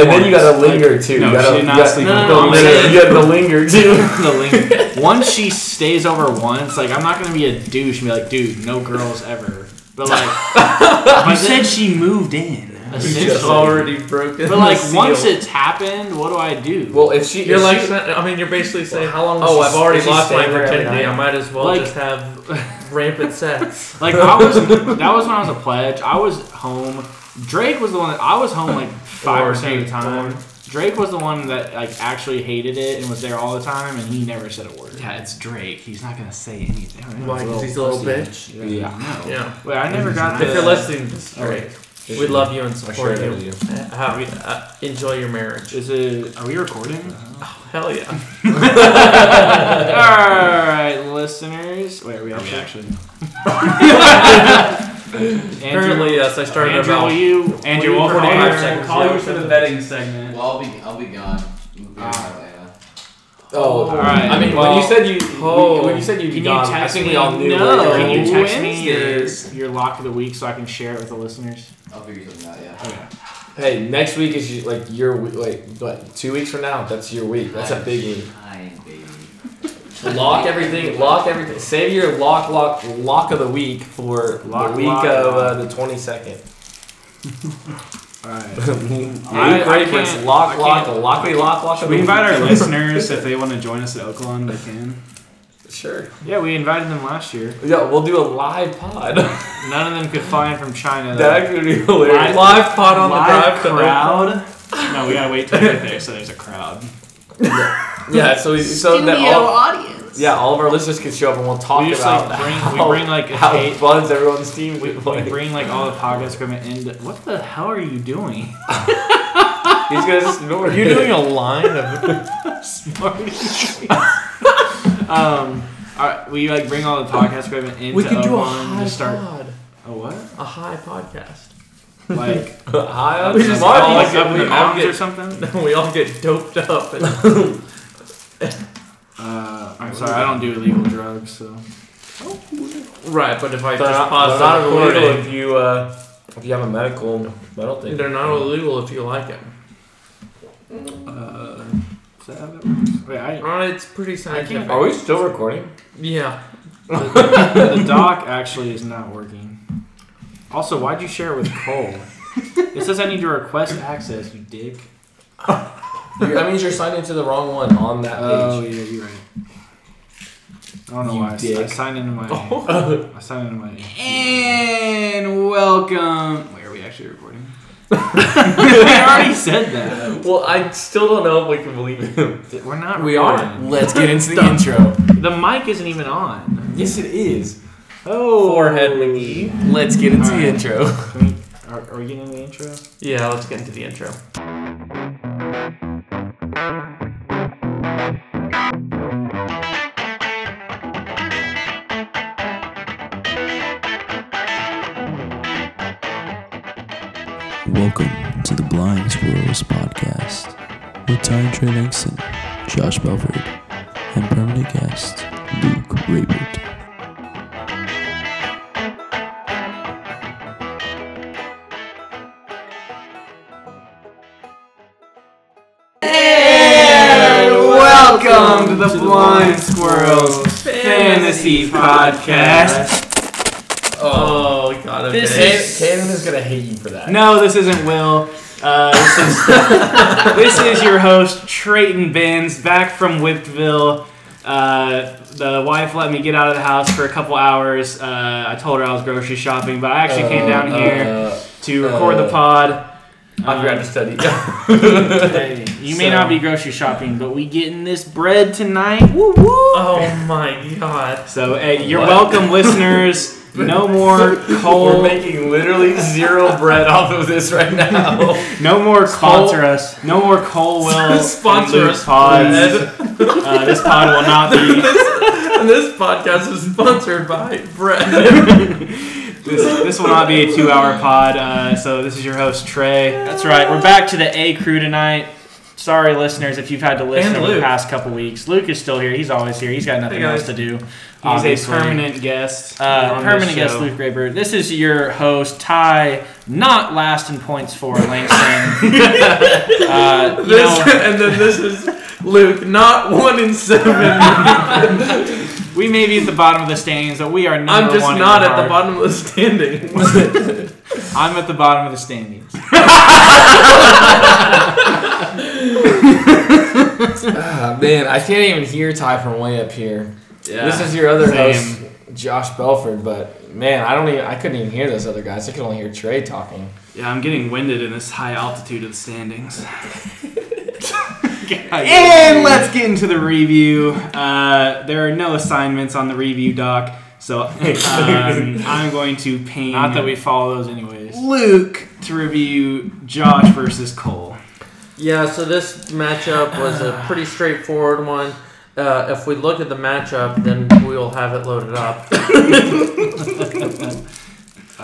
And then you got to linger, too. No, she did not sleep on the You got to linger, too. The linger. Once she stays over once, like, I'm not going to be a douche and be like, dude, no girls ever. But, like... you said she moved in. Just already broken. But like once it's happened, what do I do? Well, if she, you're like, I mean, you're basically saying, well, how long? Oh, I've already lost my virginity. I might as well like, just have rampant sex. Like I was, that was when I was a pledge. I was home. Drake was the one that I was home like 5% of the time. Drake was the one that like actually hated it and was there all the time, and he never said a word. Yeah, it's Drake. He's not gonna say anything. Why? Because he's a little bitch. Yeah. Wait, I never got that. If you're listening, to Drake. We love you and support you. Enjoy your marriage. Are we recording? Oh, hell yeah. All right, listeners. Wait, are we actually? Apparently, yes. I started about... Andrew, we'll call you for the betting segment. Well, I'll be gone. Oh, all right. I mean, well, when you said you'd be gone, I think we all knew. No, can you text me your lock of the week so I can share it with the listeners? I'll figure something out. Yeah. Okay. Hey, next week is like your like 2 weeks from now. That's your week. That's a big week. Lock everything. Save your lock of the week for the week of the 22nd. Alright. Should we invite our listeners if they want to join us at Oakland? They can. Sure. Yeah, we invited them last year. Yeah, we'll do a live pod. None of them could fly in from China. That could be hilarious. Live pod on live the drive crowd. No, we gotta wait till we get there so there's a crowd. Yeah, so that audience. Yeah, all of our listeners can show up and we'll talk about like how fun everyone's team. We bring like all the podcast equipment in. What the hell are you doing? These guys, you're doing a line of Smarties. All right, we like bring all the podcast equipment in. We can do a high pod. A what? A high podcast. Like high on Smarties. Like up in the mountains or something. We all get doped up and. I'm sorry, I don't do illegal drugs, so. Right, but if I just pause that recording, if you have a metal thing, they're not illegal if you like them. Is that how that works? Wait, it's pretty scientific. Are we still recording? Yeah. The doc actually is not working. Also, why'd you share it with Cole? It says I need to request access, you dick. That means you're signed into the wrong one on that page. Oh yeah, you're right. I don't know why. I signed into my. Oh. I signed into my. And welcome. Wait, are we actually recording? I already said that. Well, I still don't know if we can believe it. We're not. We are. Let's get into the intro. The mic isn't even on. Yes, it is. Oh, forehead McGee. Let's get into the intro. Are we getting into the intro? Yeah, let's get into the intro. Welcome to the Blind Squirrels podcast with Ty and Trey Langston, Josh Belford, and permanent guest Luke Raybert. And welcome to the Blind Squirrels Fantasy Podcast. Oh God! Okay. Cannon is gonna hate you for that. No, this isn't Will. This is your host Trayton Benz, back from Whippedville. The wife let me get out of the house for a couple hours. I told her I was grocery shopping, but I actually came down here to record the pod. I forgot to study. Hey, may not be grocery shopping, but we getting this bread tonight. Woo woo! Oh my God! So hey, you're welcome, listeners. No more Cole. We're making literally zero bread off of this right now. No more sponsor us. No more Cole will sponsor us. This pod will not be. This podcast is sponsored by bread. This will not be a 2-hour pod. So this is your host Trey. That's right. We're back to the A crew tonight. Sorry, listeners, if you've had to listen over the past couple weeks. Luke is still here. He's always here. He's got nothing else to do. He's a permanent guest. Permanent guest, Luke Raybert. This is your host, Ty, not last in points for Langston. And then this is Luke, not 1-7. We may be at the bottom of the standings, but we are number one. I'm just not at the bottom of the standings. I'm at the bottom of the standings. Man, I can't even hear Ty from way up here. Yeah. This is your other host, Josh Belford, but man, I couldn't even hear those other guys. I could only hear Trey talking. Yeah, I'm getting winded in this high altitude of the standings. And let's get into the review. There are no assignments on the review doc, so I'm going to ping. Not that we follow those anyways. Luke to review Josh versus Cole. Yeah, so this matchup was a pretty straightforward one. If we look at the matchup, then we'll have it loaded up.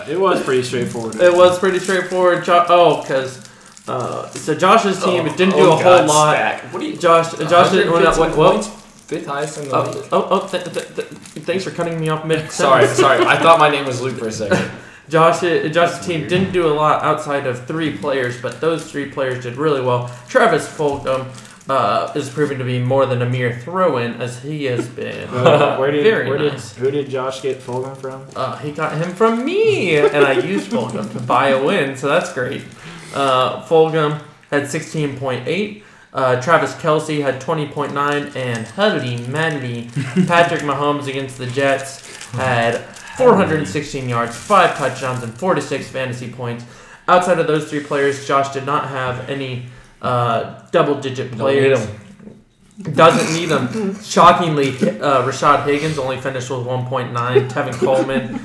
It was pretty straightforward. It was pretty straightforward. Because... so Josh's team didn't do a whole lot. Stack. What do you, Josh didn't run out. What? Fifth highest in the league. Thanks for cutting me off mid. Sorry. I thought my name was Luke for a second. Josh's team didn't do a lot outside of three players, but those three players did really well. Travis Fulgham is proving to be more than a mere throw-in, as he has been. Who did Josh get Fulgham from? He got him from me, and I used Fulgham to buy a win, so that's great. Fulgham had 16.8. Travis Kelce had 20.9. And holy manly, Patrick Mahomes against the Jets had 416 yards, 5 touchdowns, and 46 fantasy points. Outside of those three players, Josh did not have any double-digit players. Doesn't need them. Shockingly, Rashad Higgins only finished with 1.9. Tevin Coleman...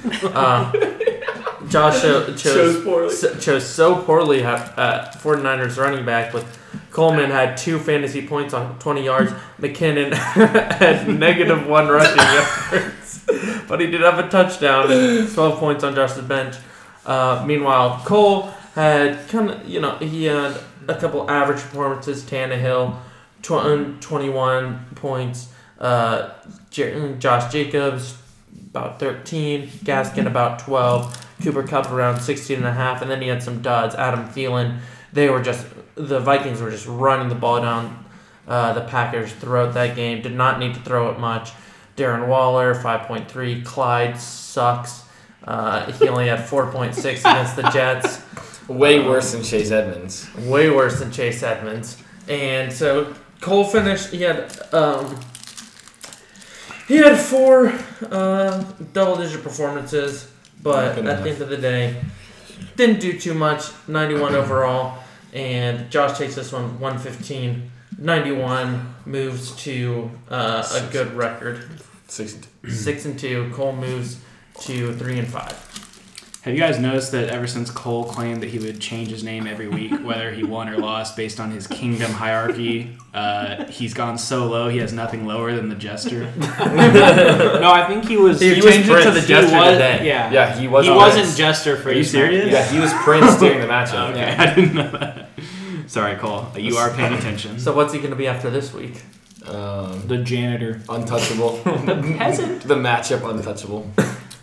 Josh chose so poorly at 49ers running back, with Coleman had 2 fantasy points on 20 yards. McKinnon had -1 rushing yards, but he did have a touchdown and 12 points on Josh's bench. Meanwhile, Cole had he had a couple average performances. Tannehill, 21 points. Josh Jacobs, about 13. Gaskin, about 12. Cooper Kupp around 16.5, and then he had some duds. Adam Thielen, the Vikings were just running the ball down the Packers throughout that game. Did not need to throw it much. Darren Waller, 5.3. Clyde sucks. He only had 4.6 against the Jets. Way worse than Chase Edmonds. And so Cole finished. He had 4 double-digit performances. But at the end of the day, didn't do too much. 91 overall. And Josh takes this one 115. 91 moves to a good record. 6-2. Cole moves to 3-5. Have you guys noticed that ever since Cole claimed that he would change his name every week, whether he won or lost, based on his kingdom hierarchy, he's gone so low he has nothing lower than the Jester? No, I think he was... He changed it to the Jester today. Yeah, he was. He wasn't Jester for... Are you serious? Yeah, he was Prince during the matchup. Okay, yeah. I didn't know that. Sorry, Cole. You are paying attention. So what's he going to be after this week? The janitor. Untouchable. The peasant. The matchup untouchable.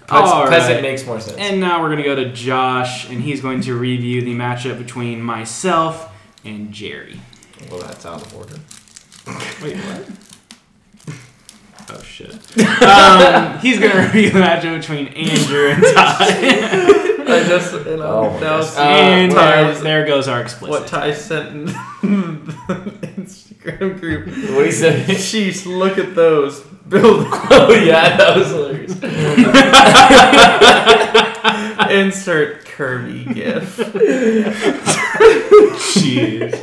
Because it makes more sense. And now we're going to go to Josh, and he's going to review the matchup between myself and Jerry. Well, that's out of order. Wait, what? Oh, shit. He's going to review the matchup between Andrew and Ty. There goes our explicit. What Ty sent in the Instagram group. What he said? Sheesh, look at those. That was hilarious. Insert Kirby gif. Jeez.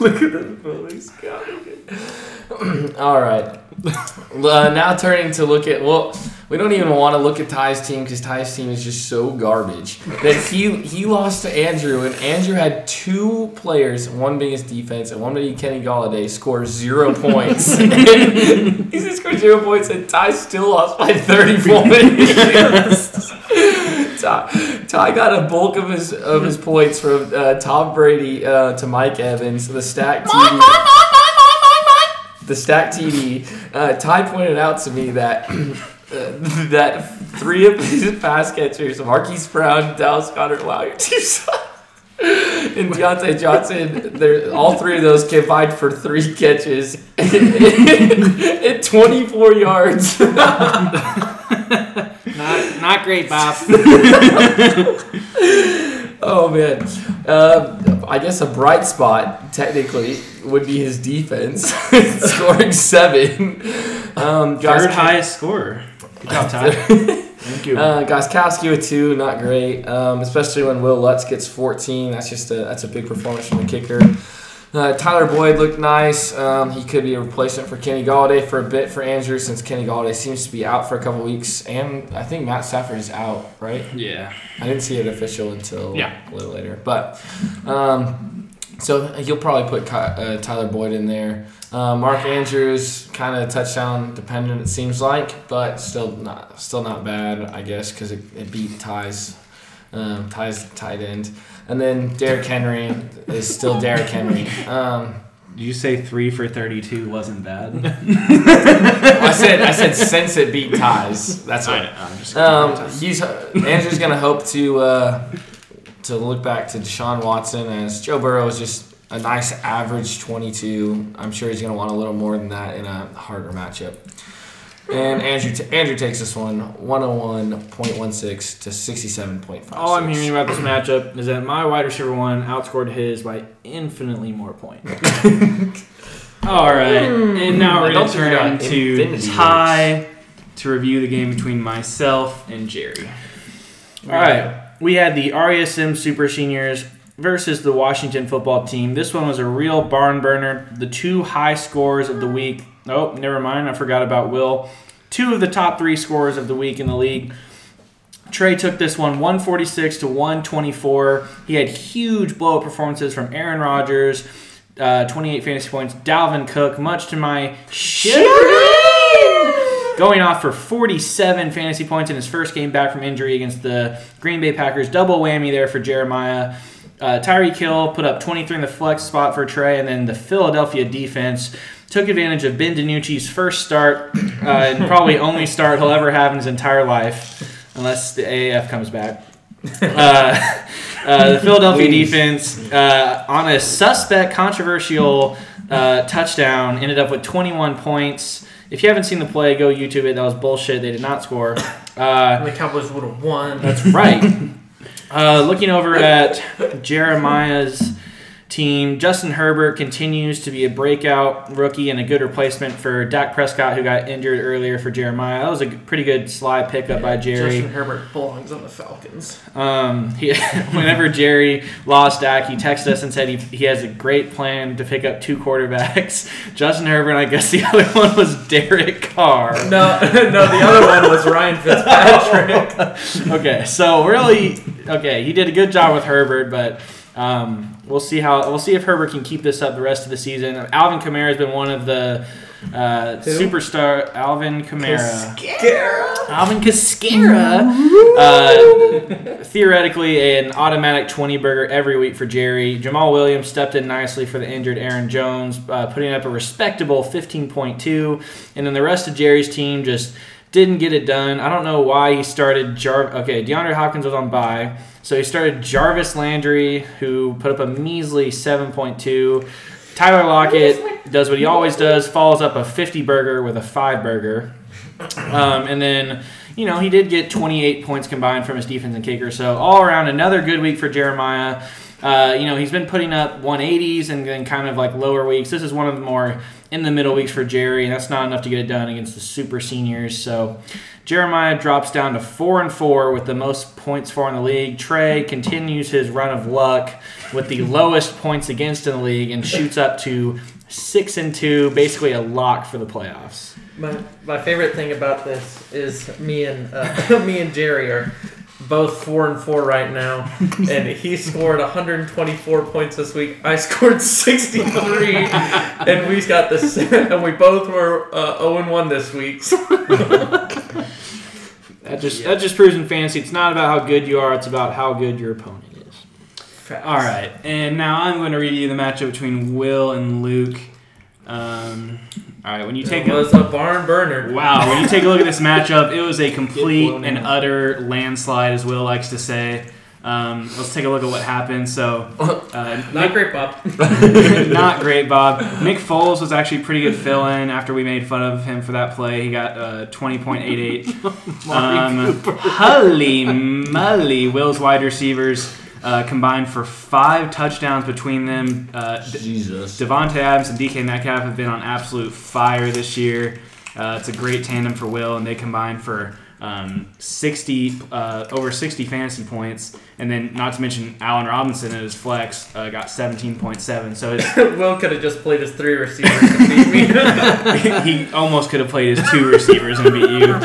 Look at the police guy. All right. Now turning to look at... Well, we don't even want to look at Ty's team because Ty's team is just so garbage. That he lost to Andrew, and Andrew had 2 players, one being his defense and one being Kenny Golladay, score 0 points. He scored 0 points, and Ty still lost by 30 points. Ty got a bulk of his points from Tom Brady to Mike Evans. The stack TD. The stack TD. Ty pointed out to me that that three of his pass catchers, Marquise Brown, Dallas Goedert, wow, your team sucks, and Deontay Johnson, all three of those combined for three catches at 24 yards. Not great, Bob. Oh, man. I guess a bright spot, technically, would be his defense, scoring 7. Third highest scorer. Good job, Ty. Thank you. Gostkowski with 2, not great. Especially when Will Lutz gets 14. That's a big performance from the kicker. Tyler Boyd looked nice. He could be a replacement for Kenny Golladay for a bit for Andrew, since Kenny Golladay seems to be out for a couple weeks, and I think Matt Stafford is out, right? Yeah. I didn't see it official until a little later, but so you'll probably put Tyler Boyd in there. Mark Andrews, kind of touchdown dependent, it seems like, but still not bad, I guess, because it beat Ty's tight end. And then Derrick Henry is still Derrick Henry. You say 3 for 32 wasn't bad. I said since it beat Ty's, that's what. I'm just Andrew's gonna hope to look back to Deshaun Watson, as Joe Burrow is just a nice average 22. I'm sure he's gonna want a little more than that in a harder matchup. And Andrew takes this one, 101.16 to 67.5. All I'm hearing about this matchup is that my wide receiver one outscored his by infinitely more points. All right, and now we're going to turn to Ty to review the game between myself and Jerry. All right, we had the RESM Super Seniors versus the Washington Football Team. This one was a real barn burner. The two high scores of the week. Oh, never mind. I forgot about Will. 2 of the top 3 scorers of the week in the league. Trey took this one 146 to 124. He had huge blowout performances from Aaron Rodgers, 28 fantasy points. Dalvin Cook, much to my chagrin, going off for 47 fantasy points in his first game back from injury against the Green Bay Packers. Double whammy there for Jeremiah. Tyreek Hill put up 23 in the flex spot for Trey, and then the Philadelphia defense took advantage of Ben DiNucci's first start, and probably only start he'll ever have in his entire life, unless the AAF comes back. The Philadelphia defense, on a suspect, controversial touchdown, ended up with 21 points. If you haven't seen the play, go YouTube it. That was bullshit. They did not score. The Cowboys would have won. That's right. Looking over at Jeremiah's team, Justin Herbert continues to be a breakout rookie and a good replacement for Dak Prescott, who got injured earlier for Jeremiah. That was a pretty good sly pickup by Jerry. Justin Herbert belongs on the Falcons. Whenever Jerry lost Dak, he texted us and said he has a great plan to pick up 2 quarterbacks, Justin Herbert, and I guess the other one was Derek Carr. No, the other one was Ryan Fitzpatrick. Okay, so really, he did a good job with Herbert, but we'll see if Herbert can keep this up the rest of the season. Alvin Kamara has been one of the superstar. Alvin Kamara. Alvin Kamara. Theoretically, an automatic 20 burger every week for Jerry. Jamal Williams stepped in nicely for the injured Aaron Jones, putting up a respectable 15.2. And then the rest of Jerry's team just didn't get it done. I don't know why he started DeAndre Hopkins was on bye. So he started Jarvis Landry, who put up a measly 7.2. Tyler Lockett does what he always does, follows up a 50-burger with a 5-burger. And then, he did get 28 points combined from his defense and kicker. So all around, another good week for Jeremiah. He's been putting up 180s and then kind of like lower weeks. This is one of the more in the middle weeks for Jerry, and that's not enough to get it done against the super seniors. So Jeremiah drops down to 4-4 with the most points for in the league. Trey continues his run of luck with the lowest points against in the league and shoots up to 6-2, basically a lock for the playoffs. My favorite thing about this is me and Jerry are both 4-4 right now, and he scored 124 points this week. I scored 63, and we got this, and we both were 0-1 this week. So. That just proves in fantasy it's not about how good you are, it's about how good your opponent is. Facts. All right, and now I'm going to review the matchup between Will and Luke. All right, when you take a barn burner. Wow, when you take a look at this matchup, it was a complete and utter landslide, as Will likes to say. Let's take a look at what happened. So, not great, Bob. Nick Foles was actually a pretty good fill-in after we made fun of him for that play. He got 20.88. Holy moly! Will's wide receivers combined for 5 touchdowns between them. Devontae Adams and DK Metcalf have been on absolute fire this year. It's a great tandem for Will, and they combined for over 60 fantasy points, and then not to mention Allen Robinson at his flex got 17.7. So Will could have just played his 3 receivers and beat me. He almost could have played his 2 receivers and beat you.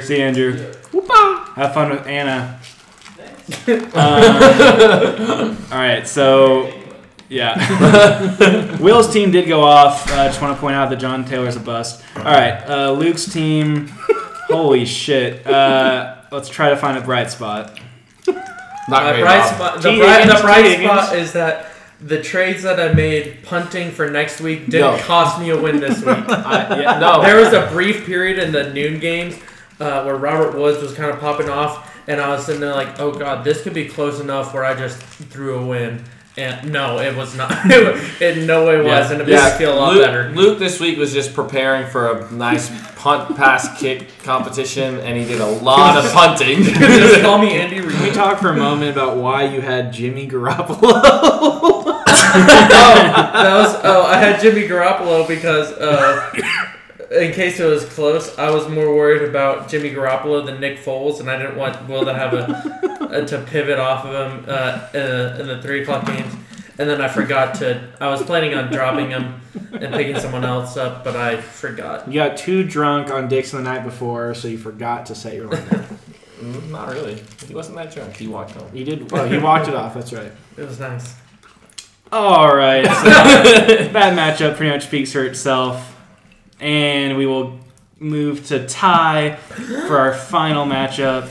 See Andrew. Yeah. Have fun with Anna. All right, so. Yeah. Will's team did go off. I just want to point out that John Taylor's a bust. All right. Luke's team. Holy shit. Let's try to find a bright spot. The bright spot is that the trades that I made punting for next week didn't cost me a win this week. There was a brief period in the noon games where Robert Woods was kind of popping off, and I was sitting there like, oh, God, this could be close enough where I just threw a win. And no, it was not. It in no way was. And it made me feel a lot better. Luke this week was just preparing for a nice punt, pass, kick competition, and he did a lot of punting. Just call me Andy Reid. Can we talk for a moment about why you had Jimmy Garoppolo? I had Jimmy Garoppolo because in case it was close, I was more worried about Jimmy Garoppolo than Nick Foles, and I didn't want Will to have to pivot off of him in the 3:00 games. And then I was planning on dropping him and picking someone else up, but I forgot. You got too drunk on Dixon the night before, so you forgot to set your lineup. Not really. He wasn't that drunk. He walked home. He walked it off. That's right. It was nice. All right. So bad matchup pretty much speaks for itself. And we will move to Ty for our final matchup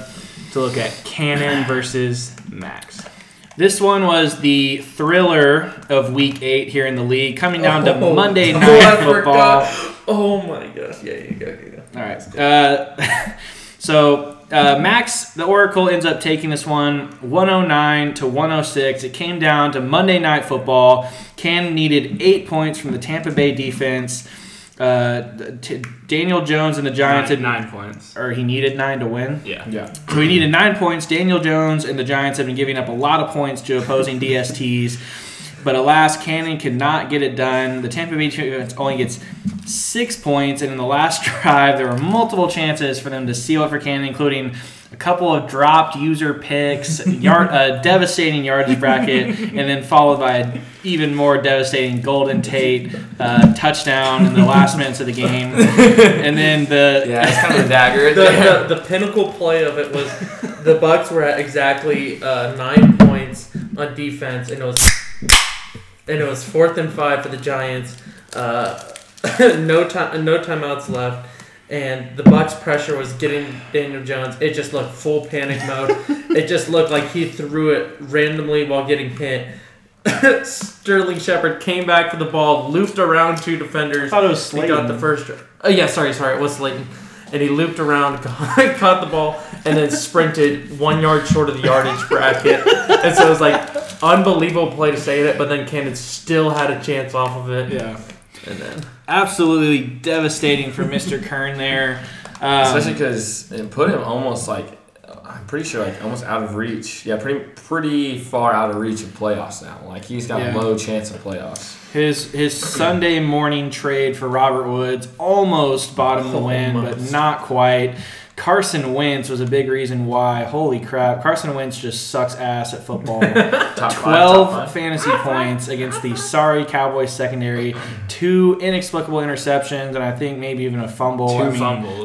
to look at Cannon versus Max. This one was the thriller of Week 8 here in the league, coming down to Monday Night Football. Oh, my gosh. Yeah, you go. All right. Max, the Oracle, ends up taking this one 109-106. It came down to Monday Night Football. Cannon needed 8 points from the Tampa Bay defense. Daniel Jones and the Giants had 9 points. Or he needed 9 to win? Yeah. So he needed 9 points. Daniel Jones and the Giants have been giving up a lot of points to opposing DSTs. But alas, Cannon could not get it done. The Tampa Bay defense only gets 6 points. And in the last drive, there were multiple chances for them to seal it for Cannon, including a couple of dropped user picks, devastating yardage bracket, and then followed by an even more devastating Golden Tate touchdown in the last minutes of the game. And then it's kind of a dagger. The pinnacle play of it was the Bucs were at exactly 9 points on defense, and it was 4th and 5 for the Giants. No timeouts left. And the Bucs' pressure was getting Daniel Jones. It just looked full panic mode. It just looked like he threw it randomly while getting hit. Sterling Shepard came back for the ball, looped around 2 defenders. I thought it was Slayton. He got the first drive. Oh, yeah, sorry. It was Slayton. And he looped around, caught the ball, and then sprinted 1 yard short of the yardage bracket. And so it was like unbelievable play to save it, but then Cannon still had a chance off of it. Yeah. And then absolutely devastating for Mr. Kern there, especially because it put him almost almost out of reach. Yeah, pretty far out of reach of playoffs now. Like he's got a low chance of playoffs. His Sunday morning trade for Robert Woods almost bought him the win, but not quite. Carson Wentz was a big reason why. Holy crap. Carson Wentz just sucks ass at football. 12 fantasy points against the sorry Cowboys secondary. 2 inexplicable interceptions, and I think maybe even a fumble.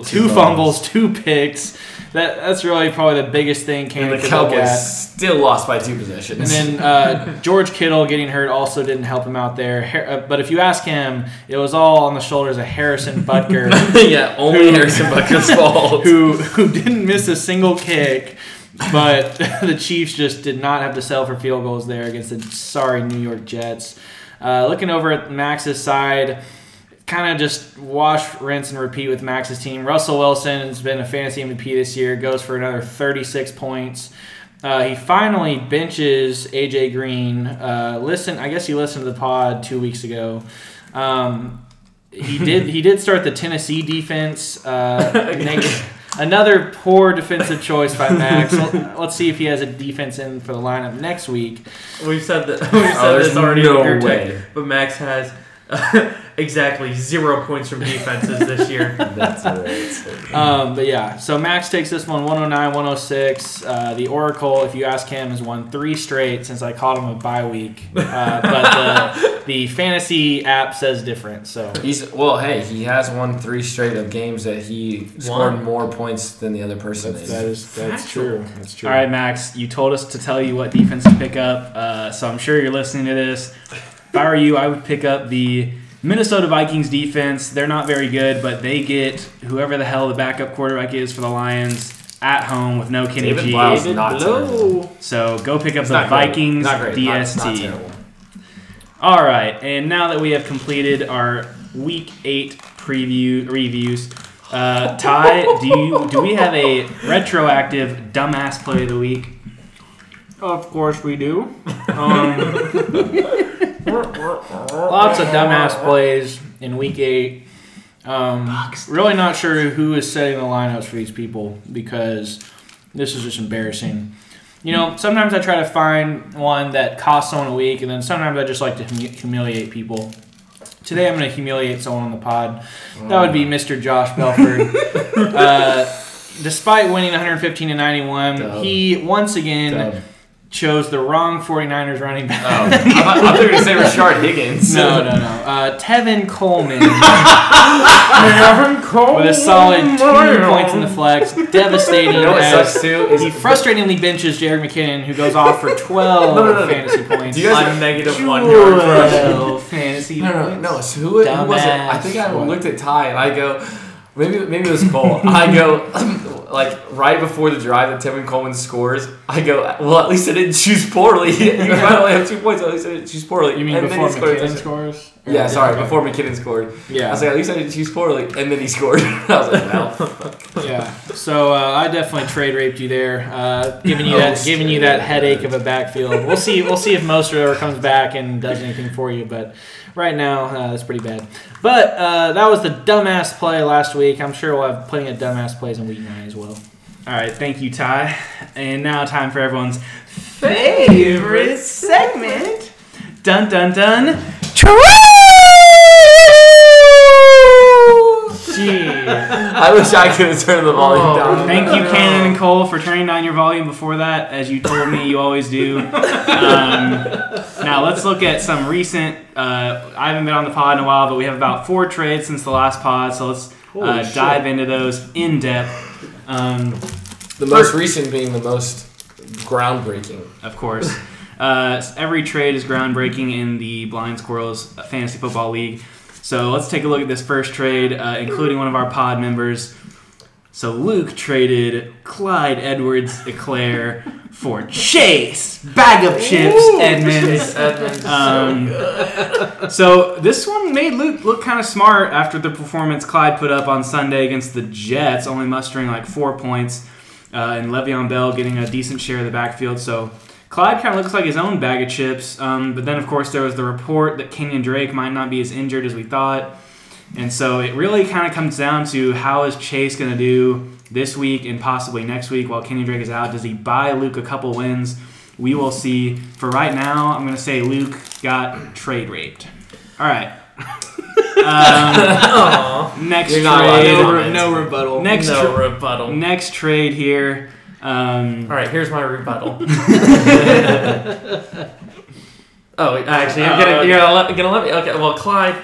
Two fumbles, 2 picks. That's really probably the biggest thing Cannon could look at. And the Cowboys still lost by 2 possessions. And then George Kittle getting hurt also didn't help him out there. But if you ask him, it was all on the shoulders of Harrison Butker. Only Harrison Butker's fault. Who who didn't miss a single kick, but the Chiefs just did not have to settle for field goals there against the sorry New York Jets. Looking over at Max's side, kind of just wash, rinse, and repeat with Max's team. Russell Wilson has been a fantasy MVP this year, goes for another 36 points. He finally benches A.J. Green. I guess he listened to the pod 2 weeks ago. He did start the Tennessee defense. Another poor defensive choice by Max. Let's see if he has a defense in for the lineup next week. We've said this already. No way. But Max has exactly 0 points from defenses this year. That's right. But yeah, so Max takes this one 109-106. The Oracle, if you ask him, has won three straight since I called him a bye week. But the fantasy app says different. So he has won three straight of games that he scored more points than the other person. That's true. All right, Max, you told us to tell you what defense to pick up. So I'm sure you're listening to this. If I were you, I would pick up the Minnesota Vikings defense. They're not very good, but they get whoever the hell the backup quarterback is for the Lions at home with no Kenny G. So go pick up the Vikings DST. All right, and now that we have completed our Week 8 reviews, Ty, do we have a retroactive dumbass play of the week? Of course we do. Lots of dumbass plays in Week 8. Really not sure who is setting the lineups for these people because this is just embarrassing. You know, sometimes I try to find one that costs someone a week, and then sometimes I just like to humiliate people. Today I'm going to humiliate someone on the pod. That would be Mr. Josh Belford. Despite winning 115-91, he once again... chose the wrong 49ers running back. I thought you were going to say Rashard Higgins. No. Tevin Coleman. With a solid 2 points in the flex. Devastating. You know what sucks too? He frustratingly benches Jerick McKinnon, who goes off for 12 fantasy points. Do you guys have -1 yard fantasy points? No, so who was it? I think I looked at Ty and I go... Maybe it was Cole. I go, right before the drive that Tevin Coleman scores, I go, well, at least I didn't choose poorly. You finally have 2 points, at least I didn't choose poorly. You mean and before McKinnon scores? Yeah, sorry, before McKinnon scored. Yeah. I was like, at least I didn't choose poorly, and then he scored. I was like, no. Yeah, so I definitely trade-raped you there, giving you that headache of a backfield. We'll see if Mostert ever comes back and does anything for you, but... Right now, that's pretty bad. But that was the dumbass play last week. I'm sure we'll have plenty of dumbass plays in Week 9 as well. All right, thank you, Ty. And now time for everyone's favorite segment. Dun, dun, dun. True! Gee. I wish I could have turned the volume down. Thank you, Cannon and Cole, for turning down your volume before that, as you told me you always do. Now let's look at some recent. I haven't been on the pod in a while, but we have about 4 trades since the last pod, so let's dive into those in depth. The most recent being the most groundbreaking, of course. Every trade is groundbreaking in the Blind Squirrels Fantasy Football League. So let's take a look at this first trade, including one of our pod members. So Luke traded Clyde Edwards-Helaire for Chase bag of chips Edmonds. So this one made Luke look kind of smart after the performance Clyde put up on Sunday against the Jets, only mustering 4 points, and Le'Veon Bell getting a decent share of the backfield. So Clyde kind of looks like his own bag of chips, but then, of course, there was the report that Kenyon Drake might not be as injured as we thought. And so it really kind of comes down to how is Chase going to do this week and possibly next week while Kenyon Drake is out. Does he buy Luke a couple wins? We will see. For right now, I'm going to say Luke got trade raped. All right. Next trade. No rebuttal. Next trade here. All right, here's my rebuttal. Actually, you're gonna let me. Okay, well, Clyde,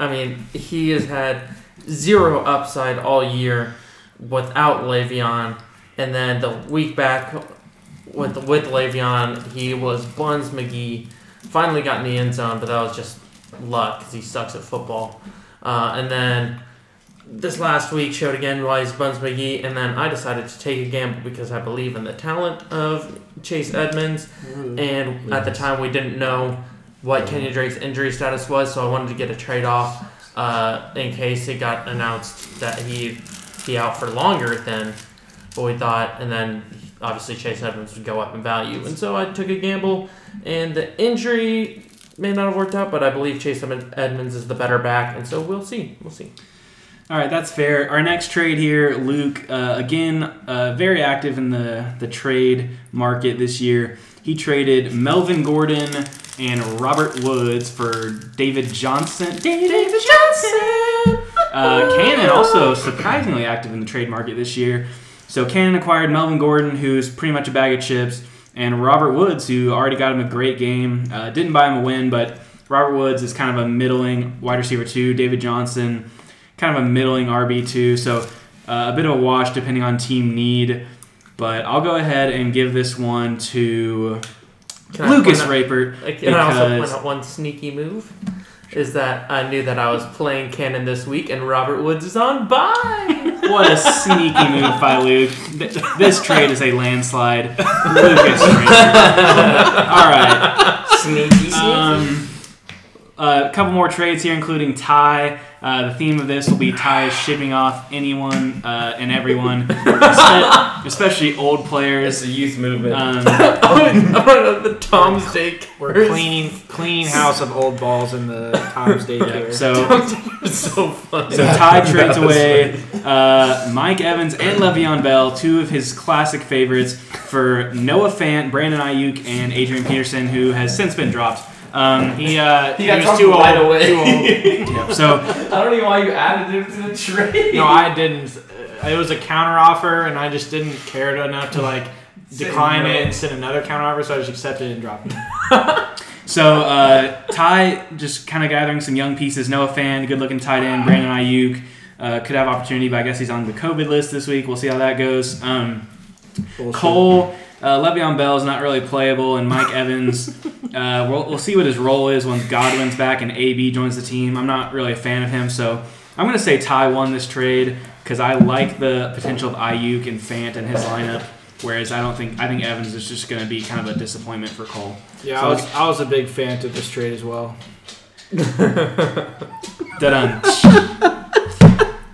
I mean, he has had 0 upside all year without Le'Veon, and then the week back with Le'Veon, he was Buns McGee. Finally got in the end zone, but that was just luck because he sucks at football. And then This last week showed again why he's Buns McGee, and then I decided to take a gamble because I believe in the talent of Chase Edmonds, and at the time we didn't know what Kenyon Drake's injury status was, so I wanted to get a trade-off in case it got announced that he'd be out for longer than what we thought, and then obviously Chase Edmonds would go up in value. And so I took a gamble, and the injury may not have worked out, but I believe Chase Edmonds is the better back, and so we'll see. We'll see. All right, that's fair. Our next trade here, Luke, again, very active in the trade market this year. He traded Melvin Gordon and Robert Woods for David Johnson. David Johnson! Cannon also surprisingly active in the trade market this year. So Cannon acquired Melvin Gordon, who's pretty much a bag of chips, and Robert Woods, who already got him a great game. Didn't buy him a win, but Robert Woods is kind of a middling wide receiver too. David Johnson, kind of a middling RB2, so a bit of a wash depending on team need. But I'll go ahead and give this one to Lucas Raybert. Can I also point out one sneaky move? Is that I knew that I was playing Cannon this week, and Robert Woods is on bye. What a sneaky move by Luke. This trade is a landslide. Lucas Raybert. All right. Sneaky. A couple more trades here, including Ty. The theme of this will be Ty shipping off anyone and everyone, especially old players. It's a youth movement. The Tom's Day. We're cleaning house of old balls in the Tom's Day. Yeah, so funny. So Ty trades away Mike Evans and Le'Veon Bell, two of his classic favorites, for Noah Fant, Brandon Ayuk, and Adrian Peterson, who has since been dropped. He was too old. Yeah, so I don't know why you added him to the trade. No, I didn't. It was a counteroffer, and I just didn't care enough to decline it and send another counteroffer. So I just accepted and dropped it. So Ty just kind of gathering some young pieces. Noah Fant, good-looking tight end. Brandon Ayuk could have opportunity, but I guess he's on the COVID list this week. We'll see how that goes. Cole. Le'Veon Bell's not really playable, and Mike Evans, we'll see what his role is when Godwin's back and AB joins the team. I'm not really a fan of him, so I'm going to say Ty won this trade because I like the potential of Ayuk and Fant in his lineup, whereas I think Evans is just going to be kind of a disappointment for Cole. Yeah, so I was a big fan of this trade as well. Da-dun.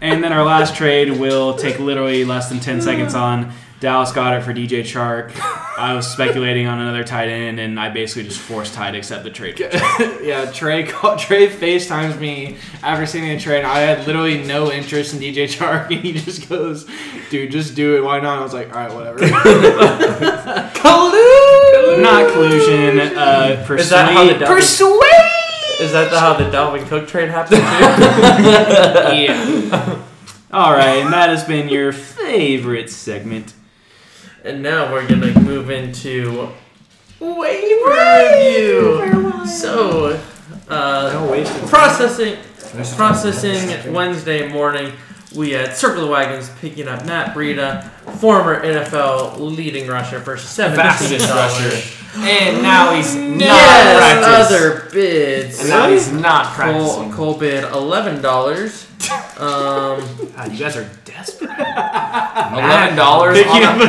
And then our last trade will take literally less than 10 seconds on. Dallas Goedert for DJ Chark. I was speculating on another tight end, and I basically just forced Ty to accept the trade. Yeah, Trey FaceTimes me after seeing the trade. I had literally no interest in DJ Chark, and he just goes, "Dude, just do it. Why not?" I was like, "All right, whatever." Collusion, not collusion. Persuade. Is that how the Dalvin Cook trade happened too? Yeah. All right, and that has been your favorite segment. And now we're going to move into waiver review. So, processing Wednesday morning, we had Circle of Wagons picking up Matt Breida, former NFL leading rusher for $7 million. And now he's not practicing. Other bids. And now he's not practicing. Cole bid $11. God, you guys are desperate. $11 picking up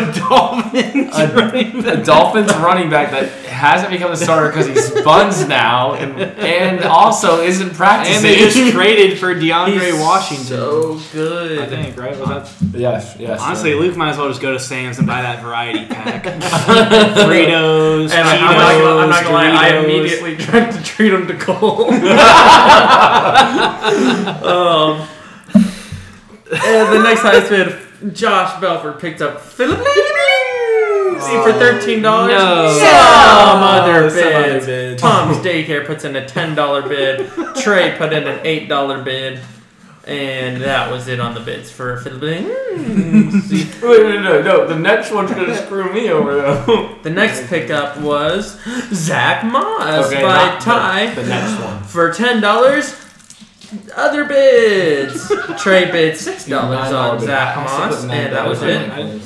a Dolphins running back that hasn't become a starter because he's Buns now, and also isn't practicing. And they just traded for DeAndre Washington. So good, I think. Right? Was that? Yes. Honestly, Luke might as well just go to Sam's and buy that variety pack. Fritos, and I'm not gonna lie, I immediately tried to treat him to Cole. And the next highest bid, Josh Belford picked up Philip Lindsay for $13. No. Some other bid. Tom's Daycare puts in a $10 bid. Trey put in an $8 bid. And that was it on the bids for Philip Lindsay. Wait, no. The next one's going to screw me over, though. The next pickup was Zach Moss by Ty. The next one. For $10. Other bids. Trey bid $6 on Zach Moss, and that was it. $9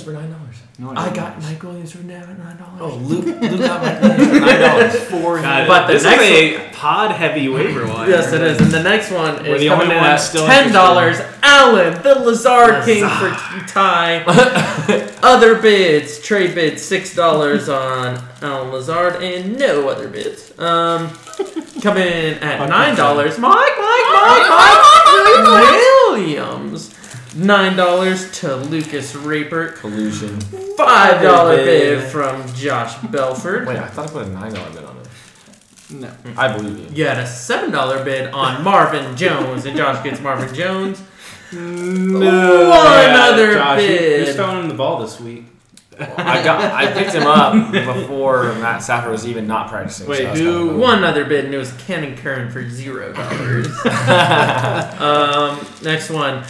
for $9. No, I got Mike Williams for $9. Oh, Luke got Mike Williams for $9. But the this next is a pod heavy waiver one. Yes, it is. And the next one is coming at $10. Allen, the Lazard King for Ty. Other bids, Trey bids $6 on Allen Lazard, and no other bids. Coming in at $9. Mike Williams. $9 to Lucas Raybert. Collusion. $5 bid from Josh Belford. Wait, I thought I put a $9 bid on it. No. I believe you. You had a $7 bid on Marvin Jones, and Josh gets Marvin Jones. No. One other bid. You're throwing him the ball this week. Well, I picked him up before Matt Stafford was even not practicing. Wait, who? One other bid, and it was Cannon for $0. Next one.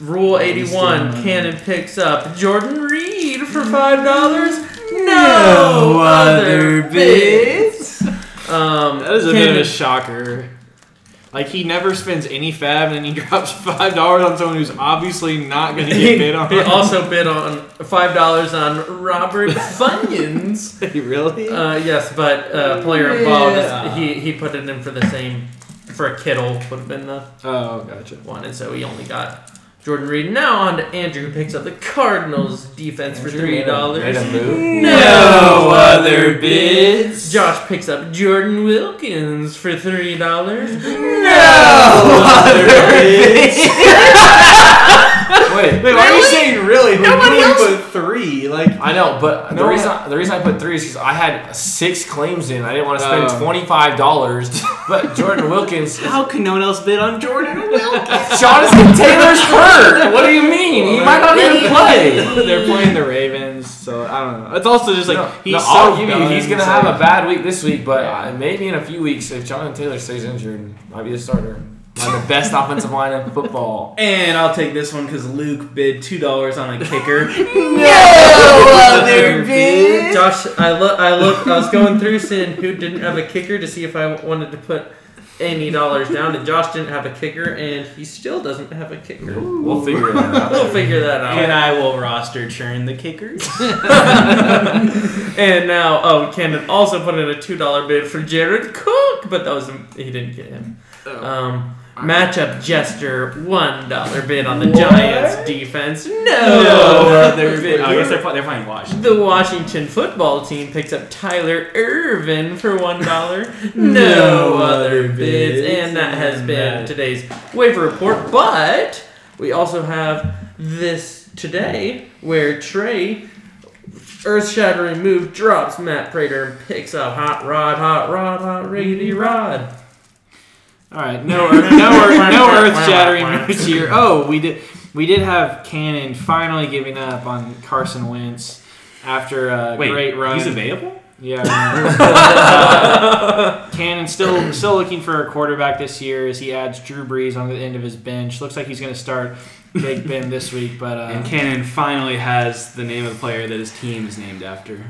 Rule 81, Cannon picks up Jordan Reed for $5. No other bids. That is a bit of a shocker. Like, he never spends any fab, and then he drops $5 on someone who's obviously not going to get bid on. He also bid on $5 on Robert Funyuns. Really? Yes, but player involved, he put it in for the same, for a Kittle would have been the one, and so he only got Jordan Reed. Now on to Andrew, who picks up the Cardinals defense for $3. No other bids. Josh picks up Jordan Wilkins for $3. No other bids. Wait, why are you saying really? Nobody else put $3. Like, I know, but the reason I put $3 is because I had 6 claims in. I didn't want to spend $25. But Jordan Wilkins. How can no one else bid on Jordan Wilkins? Jonathan Taylor's hurt. What do you mean? He might not even play. They're playing the Ravens, so I don't know. It's also just like I'll give you. He's gonna have a bad week this week, but maybe in a few weeks, if Jonathan Taylor stays injured, might be the starter. On the best offensive line in football. And I'll take this one because Luke bid $2 on a kicker. No other bid. Josh, I was going through seeing who didn't have a kicker to see if I wanted to put any dollars down. And Josh didn't have a kicker, and he still doesn't have a kicker. Ooh. We'll figure that out. And I will roster churn the kickers. And now, Cannon also put in a $2 bid for Jared Cook, but he didn't get him. Matchup Jester, $1 bid on the Giants defense. No other bid. I guess they're playing Washington. The Washington football team picks up Tyler Ervin for $1. No other bids. And that has been today's waiver report. But we also have this today where Trey, earth-shattering move, drops Matt Prater and picks up hot riggedy rod. All right, no earth-shattering moves here. Oh, we did have Cannon finally giving up on Carson Wentz after a great run. He's available? Yeah. Cannon still looking for a quarterback this year as he adds Drew Brees on the end of his bench. Looks like he's going to start Big Ben this week, but and Cannon finally has the name of the player that his team is named after.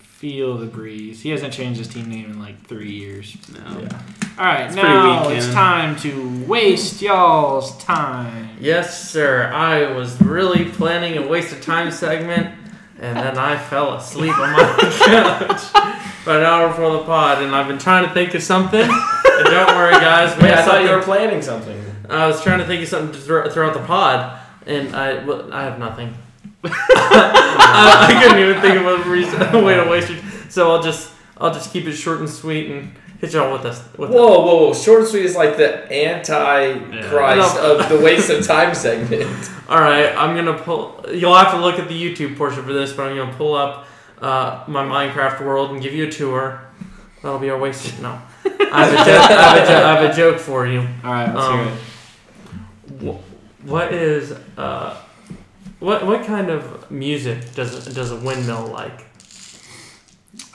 Feel the breeze. He hasn't changed his team name in like 3 years. No. Yeah. All right, now it's time to waste y'all's time. Yes, sir. I was really planning a waste of time segment, and then I fell asleep on my couch about an hour before the pod, and I've been trying to think of something. And don't worry, guys. Wait, I thought you were planning something. I was trying to think of something to throw out the pod, and I have nothing. I couldn't even think of a way to waste it, so I'll just keep it short and sweet and hit y'all with this. Whoa! Short and sweet is like the anti-Christ of the waste of time segment. All right, I'm gonna pull. You'll have to look at the YouTube portion for this, but I'm gonna pull up my Minecraft world and give you a tour. That'll be our waste. No, I have a joke for you. All right, let's hear it. What is What kind of music does a windmill like?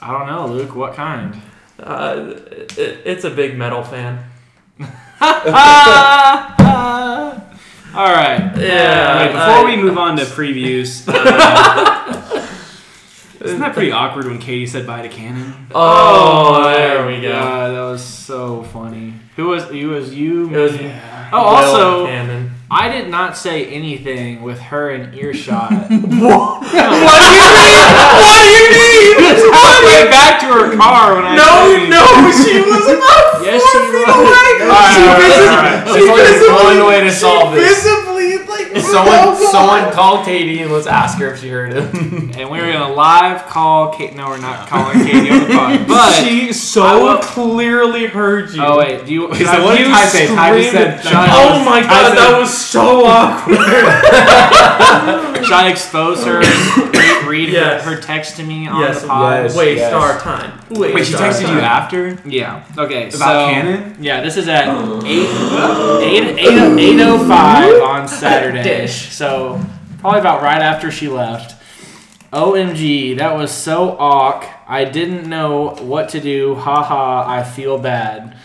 I don't know, Luke. What kind? It's a big metal fan. All right. Yeah. Wait, before we move on to previews, isn't that pretty awkward when Katie said bye to Cannon? Oh, there we go. God, that was so funny. Who was you? It was Will. Also, Cannon. I did not say anything with her in earshot. What? No. What do you mean? I went back to her car when I... No, she was about 4 feet away. She visibly... Someone call Katie and let's ask her if she heard it. And we were going to live call Katie. No, we're not calling Katie on the phone. But she clearly heard you. Oh, wait. Do you... Is that what Ty said? Ty said... Oh, my God. That was so awkward. Should I expose her and read her text to me on the pod? Waste our time. Wait, she texted you after? Yeah. Okay, so... About Cannon? Yeah, this is at 8:05 on Saturday. Dish. So, probably about right after she left. OMG, that was so awk. I didn't know what to do. Ha ha, I feel bad.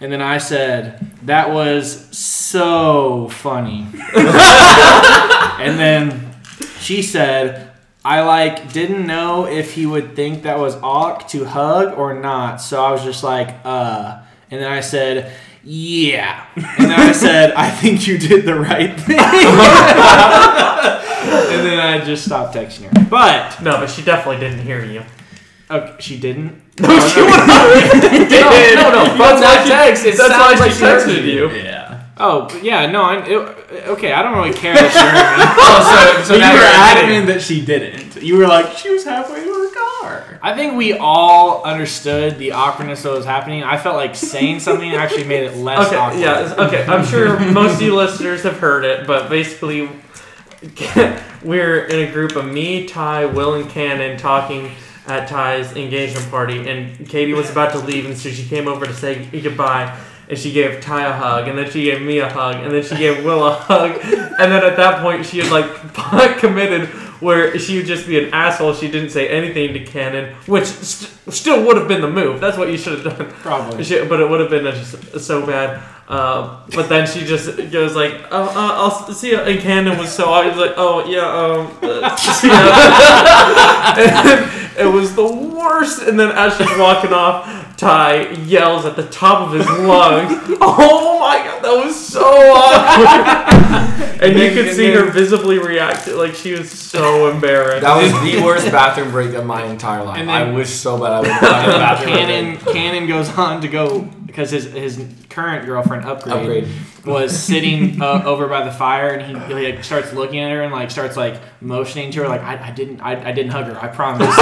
And then I said, that was so funny. And then she said, I didn't know if he would think that was awk to hug or not. So I was just like. And then I said, yeah. And then I said, I think you did the right thing. And then I just stopped texting her. But she definitely didn't hear you. Okay, she didn't? No, she wouldn't. No. But that text, it sounds like she texted you. Yeah. Oh, yeah, no, okay, I don't really care that she heard me. So you were adamant that she didn't. You were like, she was halfway to her car. I think we all understood the awkwardness that was happening. I felt like saying something actually made it less awkward. Yeah, okay, I'm sure most of you listeners have heard it, but basically we're in a group of me, Ty, Will, and Cannon talking at Ty's engagement party, and Katie was about to leave, and so she came over to say goodbye. And she gave Ty a hug, and then she gave me a hug, and then she gave Will a hug. And then at that point, she had, committed where she would just be an asshole. She didn't say anything to Cannon, which still would have been the move. That's what you should have done. Probably. But it would have been so bad. But then she just goes I'll see you. And Cannon was so obvious, see ya. It was the worst. And then as she's walking off, Ty yells at the top of his lungs, oh my God, that was so awkward. And you could see her visibly react. She was so embarrassed. That was the worst bathroom break of my entire life. Then, I wish so bad I would find a bathroom break. Cannon goes on to go, because his current girlfriend, Upgrade, was sitting over by the fire, and he starts looking at her and starts motioning to her I didn't hug her, I promise.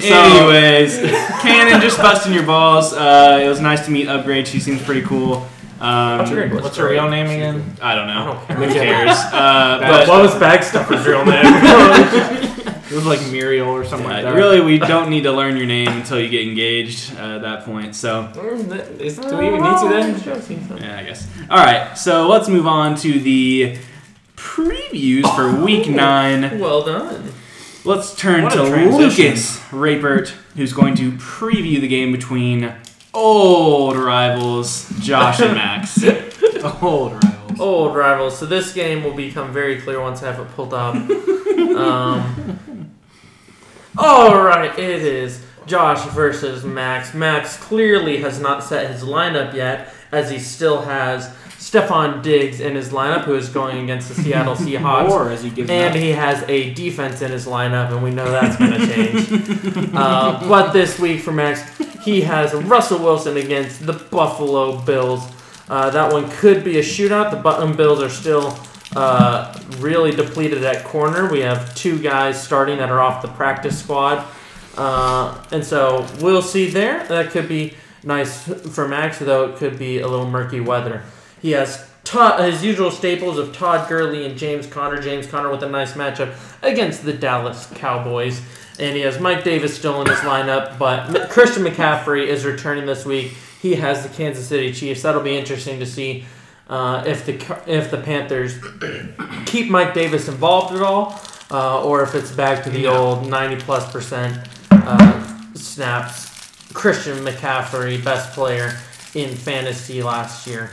Anyways, Cannon, just busting your balls. It was nice to meet Upgrade. She seems pretty cool. What's her real name again? I don't know. Who cares? But what was Bagstuffer's real name? It was Muriel or something like that. Really, we don't need to learn your name until you get engaged at that point. So, do we even need to then? Yeah, I guess. All right, so let's move on to the previews for Week 9. Well done. Let's turn to Lucas Raybert, who's going to preview the game between old rivals Josh and Max. Old rivals. So this game will become very clear once I have it pulled up. All right, it is Josh versus Max. Max clearly has not set his lineup yet, as he still has Stephon Diggs in his lineup, who is going against the Seattle Seahawks. He has a defense in his lineup, and we know that's going to change. But this week for Max, he has Russell Wilson against the Buffalo Bills. That one could be a shootout. The Buffalo Bills are still... really depleted at corner. We have two guys starting that are off the practice squad. And so we'll see there. That could be nice for Max, though it could be a little murky weather. He has his usual staples of Todd Gurley and James Conner. James Conner with a nice matchup against the Dallas Cowboys. And he has Mike Davis still in his lineup, but Christian McCaffrey is returning this week. He has the Kansas City Chiefs. That'll be interesting to see. If the Panthers keep Mike Davis involved at all, or if it's back to the old 90+% snaps, Christian McCaffrey, best player in fantasy last year.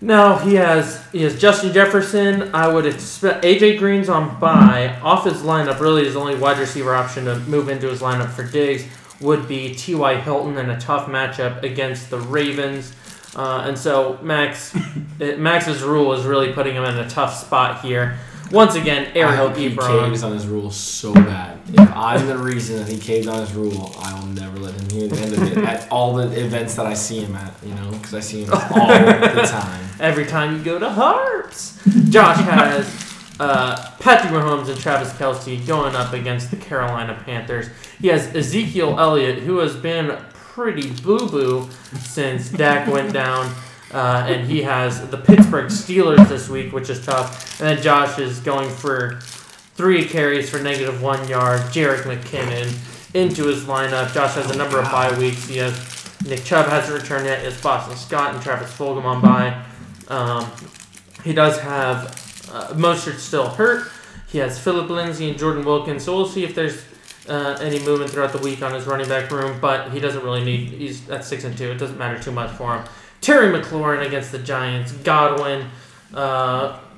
Now he has Justin Jefferson. I would expect AJ Green's on bye off his lineup. Really, his only wide receiver option to move into his lineup for Diggs would be T.Y. Hilton in a tough matchup against the Ravens. And so Max's rule is really putting him in a tough spot here. Once again, Ariel Ebron. I hope he caves on his rule so bad. If I'm the reason that he caves on his rule, I will never let him hear the end of it at all the events that I see him at, you know, because I see him all the time. Every time you go to Harps. Josh has... Patrick Mahomes and Travis Kelce going up against the Carolina Panthers. He has Ezekiel Elliott, who has been pretty boo-boo since Dak went down. And he has the Pittsburgh Steelers this week, which is tough. And then Josh is going for 3 carries for -1 yard. Jerick McKinnon into his lineup. Josh has a number of bye weeks. He has Nick Chubb hasn't returned yet. It's Boston Scott and Travis Fulgham on bye. He does have... Mostert's still hurt. He has Phillip Lindsay and Jordan Wilkins, so we'll see if there's any movement throughout the week on his running back room, but he doesn't really need... He's at 6-2. It doesn't matter too much for him. Terry McLaurin against the Giants. Godwin,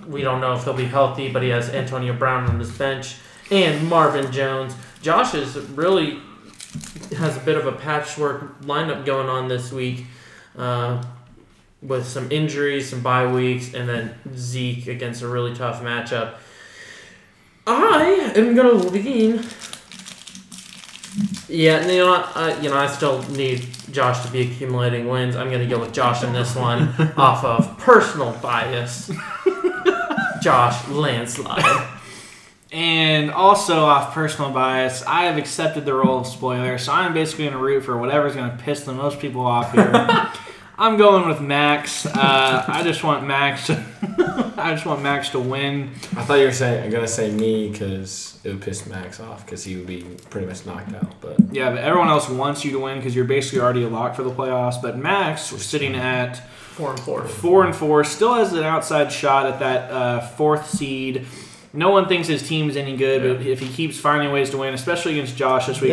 we don't know if he'll be healthy, but he has Antonio Brown on his bench. And Marvin Jones. Josh is really has a bit of a patchwork lineup going on this week. With some injuries, some bye weeks, and then Zeke against a really tough matchup. I am going to lean... Yeah, you know, I still need Josh to be accumulating wins. I'm going to go with Josh in this one off of personal bias. Josh landslide. And also off personal bias, I have accepted the role of spoiler, so I'm basically going to root for whatever's going to piss the most people off here. I'm going with Max. I just want Max. To win. I thought you were saying I'm gonna say me because it would piss Max off because he would be pretty much knocked out. But yeah, but everyone else wants you to win because you're basically already a lock for the playoffs. But Max was sitting at 4-4. 4-4 still has an outside shot at that 4th seed. No one thinks his team's any good, but if he keeps finding ways to win, especially against Josh this week,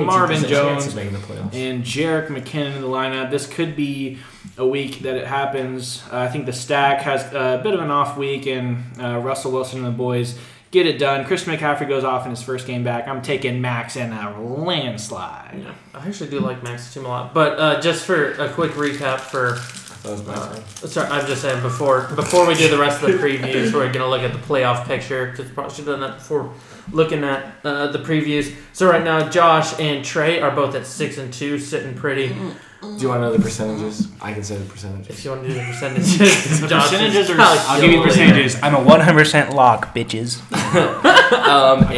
Marvin Jones and Jerick McKinnon in the lineup, this could be a week that it happens. I think the stack has a bit of an off week, and Russell Wilson and the boys get it done. Christian McCaffrey goes off in his first game back. I'm taking Max in a landslide. Yeah, I actually do like Max's team a lot, but just for a quick recap for... That was my turn. Sorry, I'm just saying before we do the rest of the previews, we're going to look at the playoff picture. Just probably should have done that before looking at the previews. So right now, Josh and Trey are both at 6-2, sitting pretty. Do you want to know the percentages? I can say the percentages. If you want to do the percentages, I'll give you percentages. I'm a 100% lock, bitches.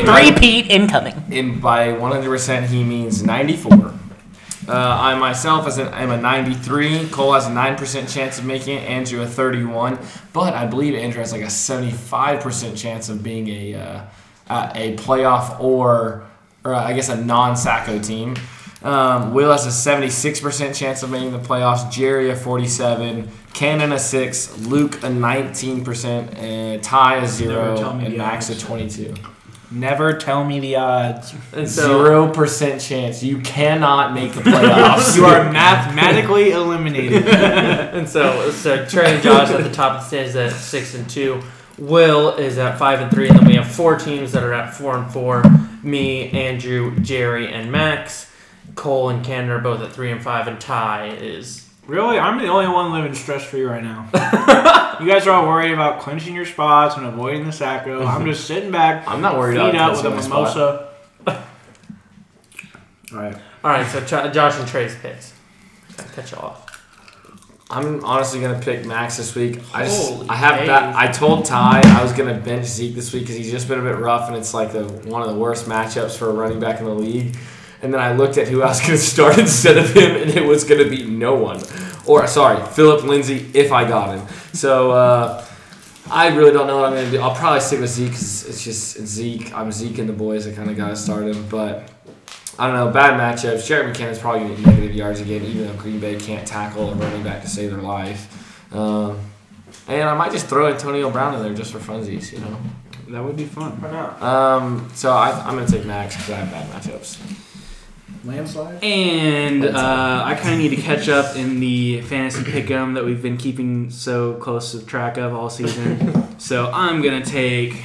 Three-peat incoming. And by 100%, he means 94. I myself am a 93. Cole has a 9% chance of making it. Andrew a 31, but I believe Andrew has like a 75% chance of being a playoff or I guess a non-SACO team. Will has a 76% chance of making the playoffs. Jerry a 47. Cannon a 6. Luke a 19%. Ty a 0. And Max a 22. Never tell me the odds. And so, 0% chance. You cannot make the playoffs. You are mathematically eliminated. And so Trey and Josh at the top of the standings at 6-2. Will is at 5-3, and then we have 4 teams that are at 4-4. Me, Andrew, Jerry, and Max. Cole and Cannon are both at 3-5, and Ty is... Really? I'm the only one living stress-free right now. You guys are all worried about clinching your spots and avoiding the sacco. I'm just sitting back. I'm not worried about out with a mimosa. All right, so Josh and Trey's picks. I'll cut you off. I'm honestly going to pick Max this week. I told Ty I was going to bench Zeke this week because he's just been a bit rough, and it's like one of the worst matchups for a running back in the league. And then I looked at who I was going to start instead of him, and it was going to be no one. Phillip Lindsay, if I got him. So I really don't know what I'm going to do. I'll probably stick with Zeke because it's just Zeke. I'm Zeke and the boys. I kind of got to start him. But I don't know, bad matchups. Jared McKinnon's probably going to get negative yards again, even though Green Bay can't tackle a running back to save their life. And I might just throw Antonio Brown in there just for funsies, you know. That would be fun. Why not? So I'm going to take Max because I have bad matchups. Landslide? And I kind of need to catch up in the fantasy pick'em that we've been keeping so close of track of all season. So I'm going to take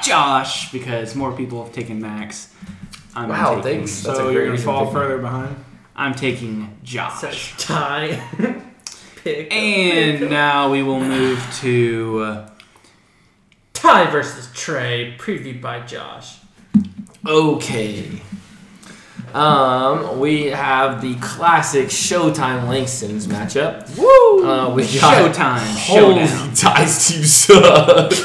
Josh because more people have taken Max. Wow, thanks. So that's a you're going to fall further behind? I'm taking Josh. Such tie. Pick and pick now we will move to... Ty versus Trey, previewed by Josh. Okay. We have the classic Showtime Langstons matchup. Woo! We got Showtime. Showdown. Ty's team sucks.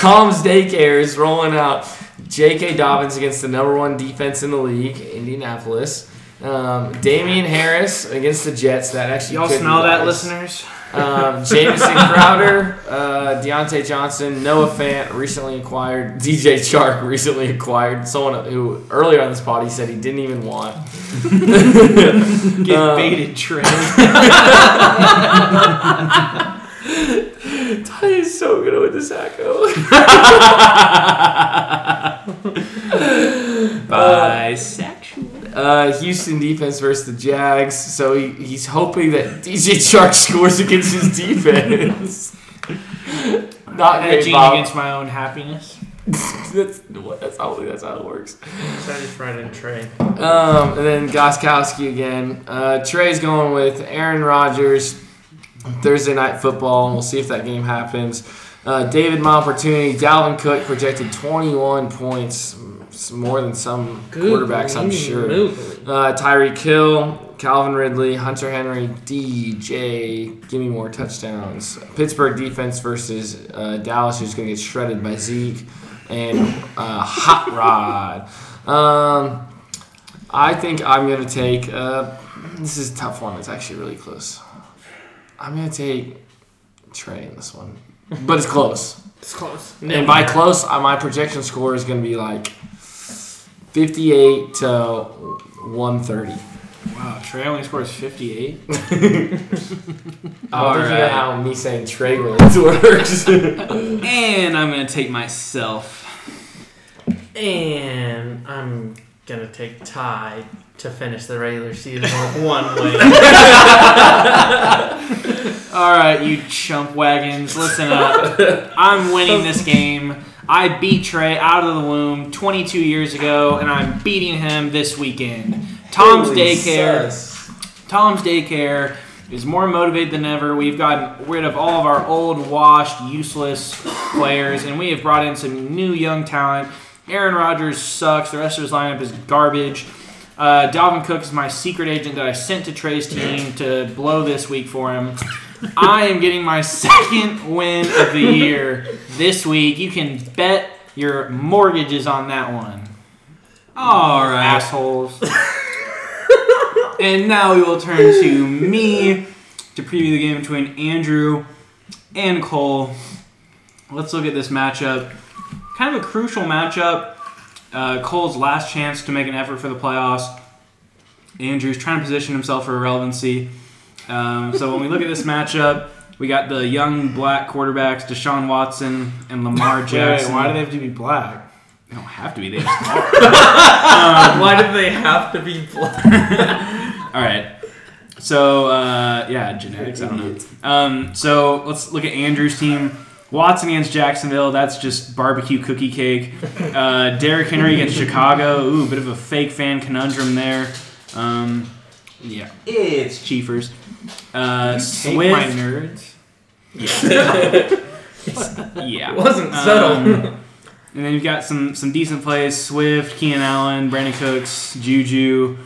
Tom's Daycare is rolling out J.K. Dobbins against the number one defense in the league, Indianapolis. Damian Harris against the Jets. That actually y'all smell that, listeners? Jamison Crowder, Deontay Johnson, Noah Fant recently acquired, DJ Chark recently acquired, someone who earlier on this pod he said he didn't even want. Get baited, Trey. Ty is so good with the sacko. Bisexual. Houston defense versus the Jags. So he's hoping that DJ Chark scores against his defense. Not hedging against my own happiness. That's how it works. So I just write in Trey. And then Gostkowski again. Trey's going with Aaron Rodgers. Thursday Night Football, and we'll see if that game happens. David, my opportunity. Dalvin Cook projected 21 points, more than some quarterbacks, I'm sure. Tyreek Hill, Calvin Ridley, Hunter Henry, DJ. Give me more touchdowns. Pittsburgh defense versus Dallas, who's going to get shredded by Zeke. And Hot Rod. I think I'm going to take this is a tough one. It's actually really close. I'm going to take Trey in this one. But it's close. It's close. No. And by close, my projection score is going to be like 58 to 130. Wow, Trey only scores 58? I don't think you know how me saying Trey words works. And I'm going to take myself. And I'm going to take Ty to finish the regular season with one win. All right, you chump wagons, listen up. I'm winning this game. I beat Trey out of the womb 22 years ago, and I'm beating him this weekend. Tom's Daycare is more motivated than ever. We've gotten rid of all of our old, washed, useless players, and we have brought in some new young talent. Aaron Rodgers sucks. The rest of his lineup is garbage. Dalvin Cook is my secret agent that I sent to Trey's team to blow this week for him. I am getting my second win of the year this week. You can bet your mortgages on that one. All right, assholes. And now we will turn to me to preview the game between Andrew and Cole. Let's look at this matchup. Kind of a crucial matchup. Cole's last chance to make an effort for the playoffs. Andrew's trying to position himself for irrelevancy. So when we look at this matchup, we got the young black quarterbacks, Deshaun Watson and Lamar Jackson. Wait, why do they have to be black? They don't have to be. They just are. Why do they have to be black? All right. So, genetics, I don't know. So let's look at Andrew's team. Watson against Jacksonville, that's just barbecue cookie cake. Derrick Henry against Chicago, ooh, a bit of a fake fan conundrum there. It's Chiefers. Swift. My nerds. Yeah. It wasn't subtle. And then you've got some decent plays. Swift, Keenan Allen, Brandon Cooks, Juju.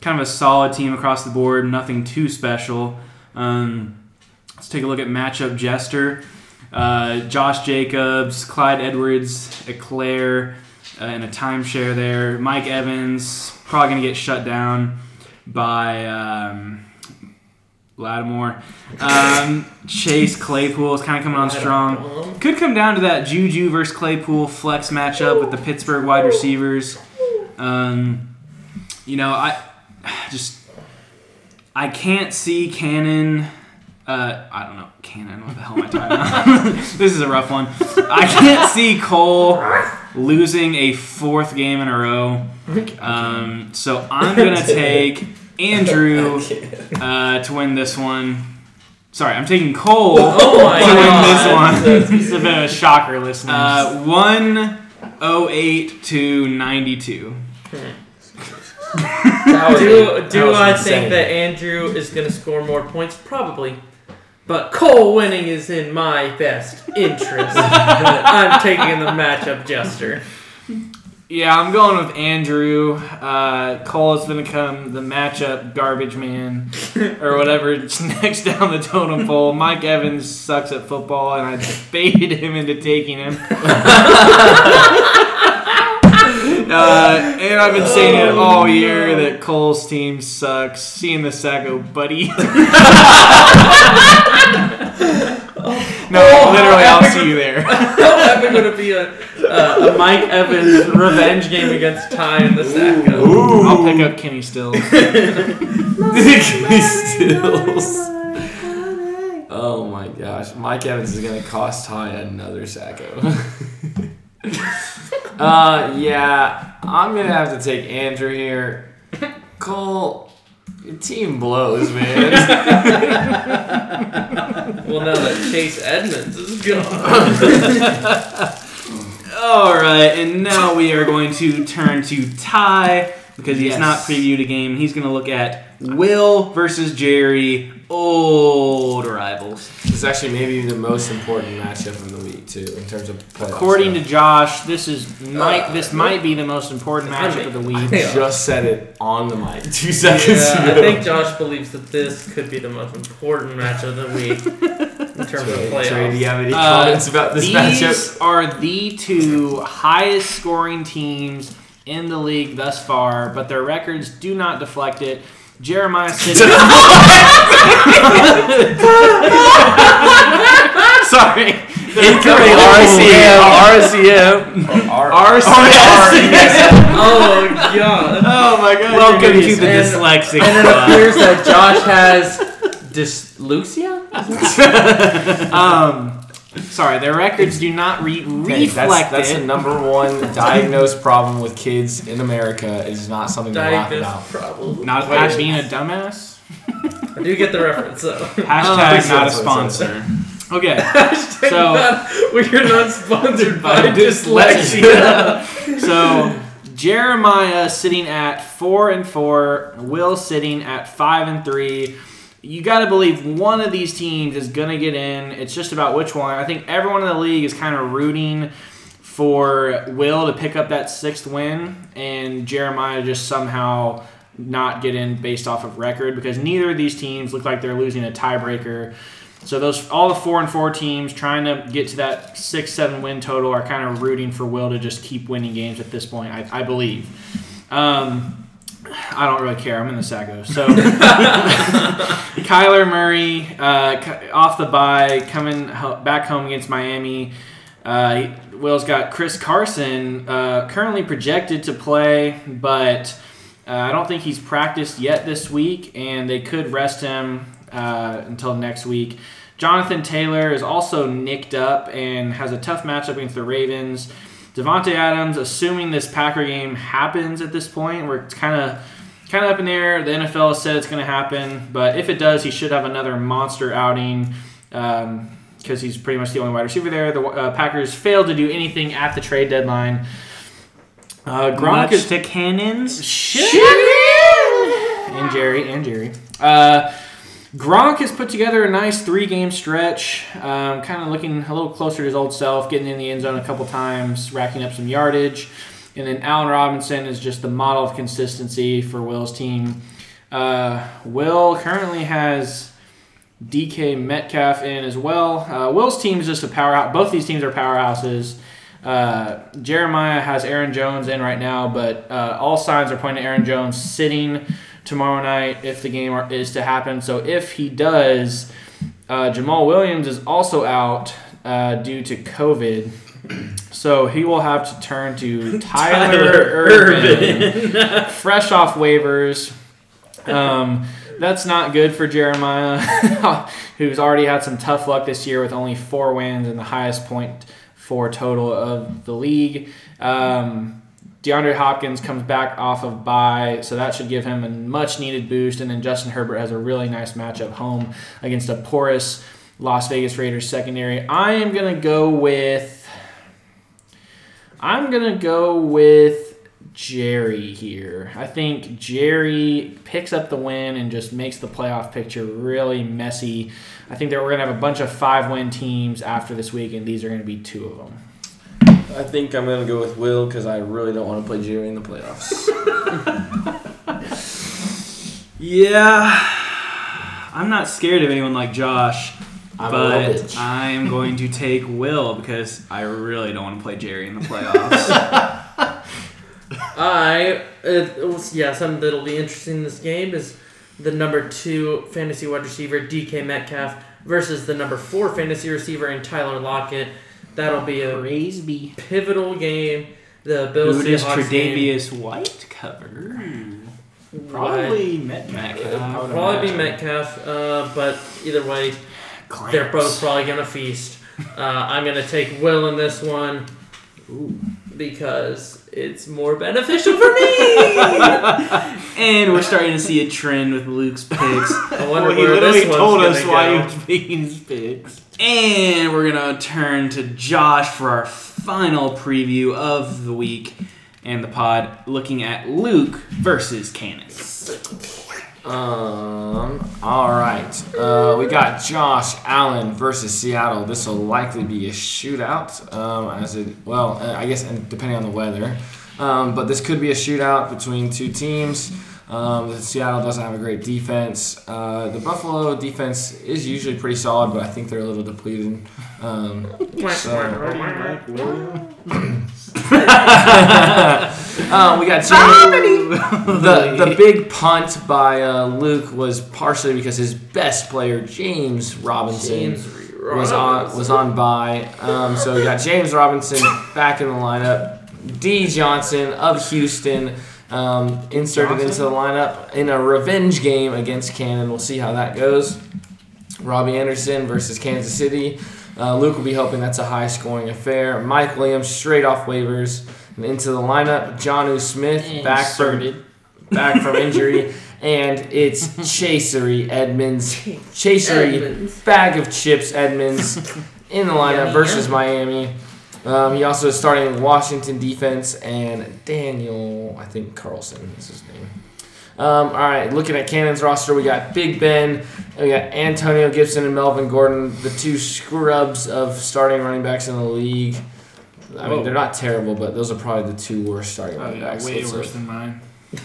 Kind of a solid team across the board, nothing too special. Let's take a look at matchup Jester. Josh Jacobs, Clyde Edwards-Helaire in a timeshare there. Mike Evans, probably going to get shut down by Lattimore. Chase Claypool is kind of coming on strong. Could come down to that Juju versus Claypool flex matchup with the Pittsburgh wide receivers. I can't see Cannon... I don't know. Cannon, what the hell am I talking about? This is a rough one. I can't see Cole losing a fourth game in a row. So I'm going to take Andrew to win this one. Sorry, I'm taking Cole to win this one. This has been a shocker, listeners. 108 to 92. Do I think that Andrew is going to score more points? Probably. But Cole winning is in my best interest. I'm taking the matchup jester. Yeah, I'm going with Andrew. Cole is going to become the matchup garbage man or whatever's next down the totem pole. Mike Evans sucks at football, and I baited him into taking him. And I've been saying it all year that Cole's team sucks. Seeing the Sacco, buddy. Literally, I'll see you there. That's going to be a Mike Evans revenge game against Ty in the Sacco. I'll pick up Kenny Stills. Kenny Stills. Oh my gosh, Mike Evans is going to cost Ty another Sacco. I'm going to have to take Andrew here. Cole, your team blows, man. Well, now that Chase Edmonds is gone. All right, and now we are going to turn to Ty, because he's not previewed a game. He's going to look at Will versus Jerry, old rivals. This is actually maybe the most important matchup of the week, too, in terms of playoffs. According to Josh, this might be the most important matchup of the week. I just said it on the mic 2 seconds ago. I think Josh believes that this could be the most important matchup of the week in terms of playoffs. Trey, do you have any comments about this matchup? These are the two highest scoring teams in the league thus far, but their records do not deflect it. Jeremiah City. Sorry. Incoming RCM. Oh, God. Oh, my God. Welcome to the dyslexic club. And it appears that Josh has dyslexia? Sorry, their records do not reflect that's the number one diagnosed problem with kids in America. It's not something to laugh about. Not about being a dumbass? I do get the reference, though. Hashtag not a sponsor. Okay. We're not sponsored by dyslexia. So, Jeremiah sitting at 4-4, Will sitting at 5-3. You got to believe one of these teams is going to get in. It's just about which one. I think everyone in the league is kind of rooting for Will to pick up that 6th win and Jeremiah just somehow not get in based off of record, because neither of these teams look like they're losing a tiebreaker. So all the 4-4 teams trying to get to that 6-7 win total are kind of rooting for Will to just keep winning games at this point, I believe. I don't really care. I'm in the Sacco. So, Kyler Murray off the bye, coming back home against Miami. Will's got Chris Carson currently projected to play, but I don't think he's practiced yet this week, and they could rest him until next week. Jonathan Taylor is also nicked up and has a tough matchup against the Ravens. Devontae Adams, assuming this Packer game happens at this point, where it's kind of up in the air. The NFL has said it's going to happen, but if it does, he should have another monster outing because he's pretty much the only wide receiver there. The Packers failed to do anything at the trade deadline. Gronk is to Cannon's and Jerry. Gronk has put together a nice 3-game stretch, kind of looking a little closer to his old self, getting in the end zone a couple times, racking up some yardage. And then Allen Robinson is just the model of consistency for Will's team. Will currently has DK Metcalf in as well. Will's team is just a powerhouse. Both these teams are powerhouses. Jeremiah has Aaron Jones in right now, but all signs are pointing to Aaron Jones sitting tomorrow night if the game is to happen. So if he does, Jamal Williams is also out due to COVID. So he will have to turn to Tyler Ervin. Fresh off waivers. That's not good for Jeremiah, who's already had some tough luck this year with only 4 wins and the highest .4 total of the league. DeAndre Hopkins comes back off of bye, so that should give him a much-needed boost. And then Justin Herbert has a really nice matchup home against a porous Las Vegas Raiders secondary. I'm going to go with Jerry here. I think Jerry picks up the win and just makes the playoff picture really messy. I think that we're going to have a bunch of 5-win teams after this week, and these are going to be two of them. I think I'm going to go with Will because I really don't want to play Jerry in the playoffs. Yeah. I'm not scared of anyone like Josh, but I'm going to take Will because I really don't want to play Jerry in the playoffs. Something that'll be interesting in this game is the number 2 fantasy wide receiver DK Metcalf versus the number 4 fantasy receiver in Tyler Lockett. That'll be a pivotal game. The Bills. Who does Tre'Davious White cover? Probably Metcalf. It'll probably be Metcalf, but either way, Clamps. They're both probably going to feast. I'm going to take Will in this one. Ooh. Because it's more beneficial for me. And we're starting to see a trend with Luke's picks. I wonder where this one's told us why he was picking his picks. And we're going to turn to Josh for our final preview of the week and the pod, looking at Luke versus Cannon. All right. We got Josh Allen versus Seattle. This will likely be a shootout. I guess depending on the weather. But this could be a shootout between two teams. Seattle doesn't have a great defense. The Buffalo defense is usually pretty solid, but I think they're a little depleted. We got the big punt by Luke was partially because his best player James Robinson was on bye. So we got James Robinson back in the lineup. D. Johnson of Houston. Inserted into the lineup in a revenge game against Cannon. We'll see how that goes. Robbie Anderson versus Kansas City. Luke will be hoping that's a high-scoring affair. Mike Williams straight off waivers and into the lineup. Jonnu Smith back from injury. And it's Chase Edmonds. Bag of chips Edmonds in the lineup versus Miami. He also is starting Washington defense and Daniel, I think Carlson is his name. All right, looking at Cannon's roster, we got Big Ben, we got Antonio Gibson and Melvin Gordon, the two scrubs of starting running backs in the league. I mean, they're not terrible, but those are probably the two worst starting running backs. Way worse than mine. Cool.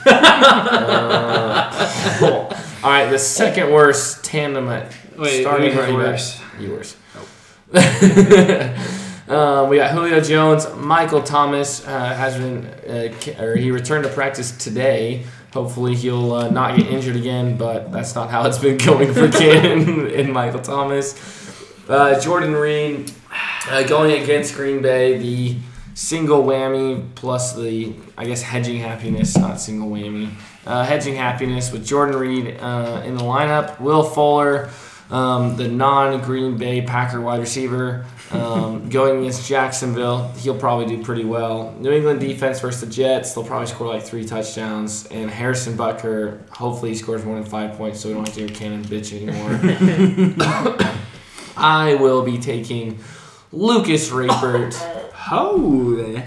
All right, the second worst tandem at starting running backs. You worse. Oh. We got Julio Jones. Michael Thomas he returned to practice today. Hopefully he'll not get injured again, but that's not how it's been going for Cannon and Michael Thomas. Jordan Reed going against Green Bay, the single whammy plus the, I guess, hedging happiness, not single whammy. Hedging happiness with Jordan Reed in the lineup. Will Fuller, the non-Green Bay Packer wide receiver. Going against Jacksonville, he'll probably do pretty well. New England defense versus the Jets, they'll probably score like 3 touchdowns. And Harrison Butker, hopefully he scores more than 5 points so we don't have to hear Cannon bitch anymore. I will be taking Lucas Raybert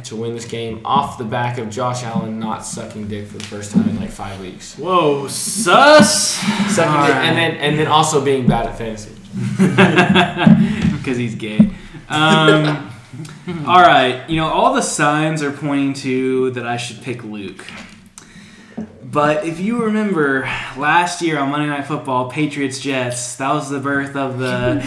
to win this game off the back of Josh Allen not sucking dick for the first time in like 5 weeks. Whoa, sus! Sucking dick, right. and then also being bad at fantasy. Because he's gay. All right, all the signs are pointing to that I should pick Luke. But if you remember last year on Monday Night Football, Patriots Jets, that was the birth of the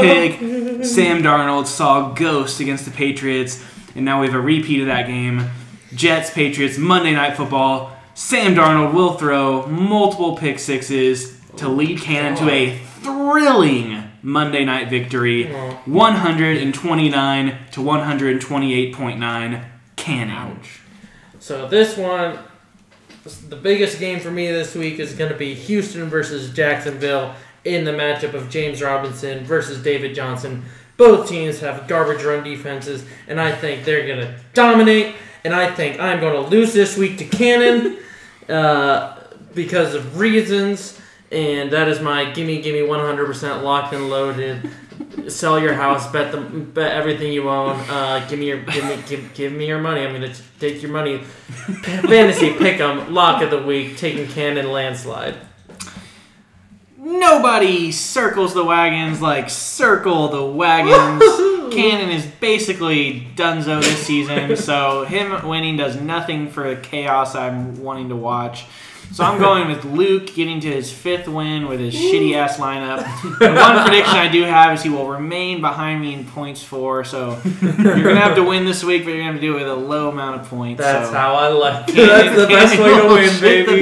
pick. Sam Darnold saw ghost against the Patriots, and now we have a repeat of that game. Jets Patriots Monday Night Football. Sam Darnold will throw multiple pick sixes to lead Cannon to a thrilling Monday night victory, 129 to 128.9 Cannon. Ouch. So this one, the biggest game for me this week is going to be Houston versus Jacksonville, in the matchup of James Robinson versus David Johnson. Both teams have garbage run defenses, and I think they're going to dominate. And I think I'm going to lose this week to Cannon because of reasons. And that is my gimme 100% locked and loaded. Sell your house, bet everything you own. Give me your money. I'm gonna take your money. Fantasy pick'em lock of the week, taking Cannon landslide. Nobody circles the wagons like circle the wagons. Cannon is basically dunzo this season, so him winning does nothing for the chaos I'm wanting to watch. So I'm going with Luke getting to his fifth win with his shitty-ass lineup. And one prediction I do have is he will remain behind me in points for. So you're going to have to win this week, but you're going to do it with a low amount of points. That's how I like it. That's the best way to win, baby.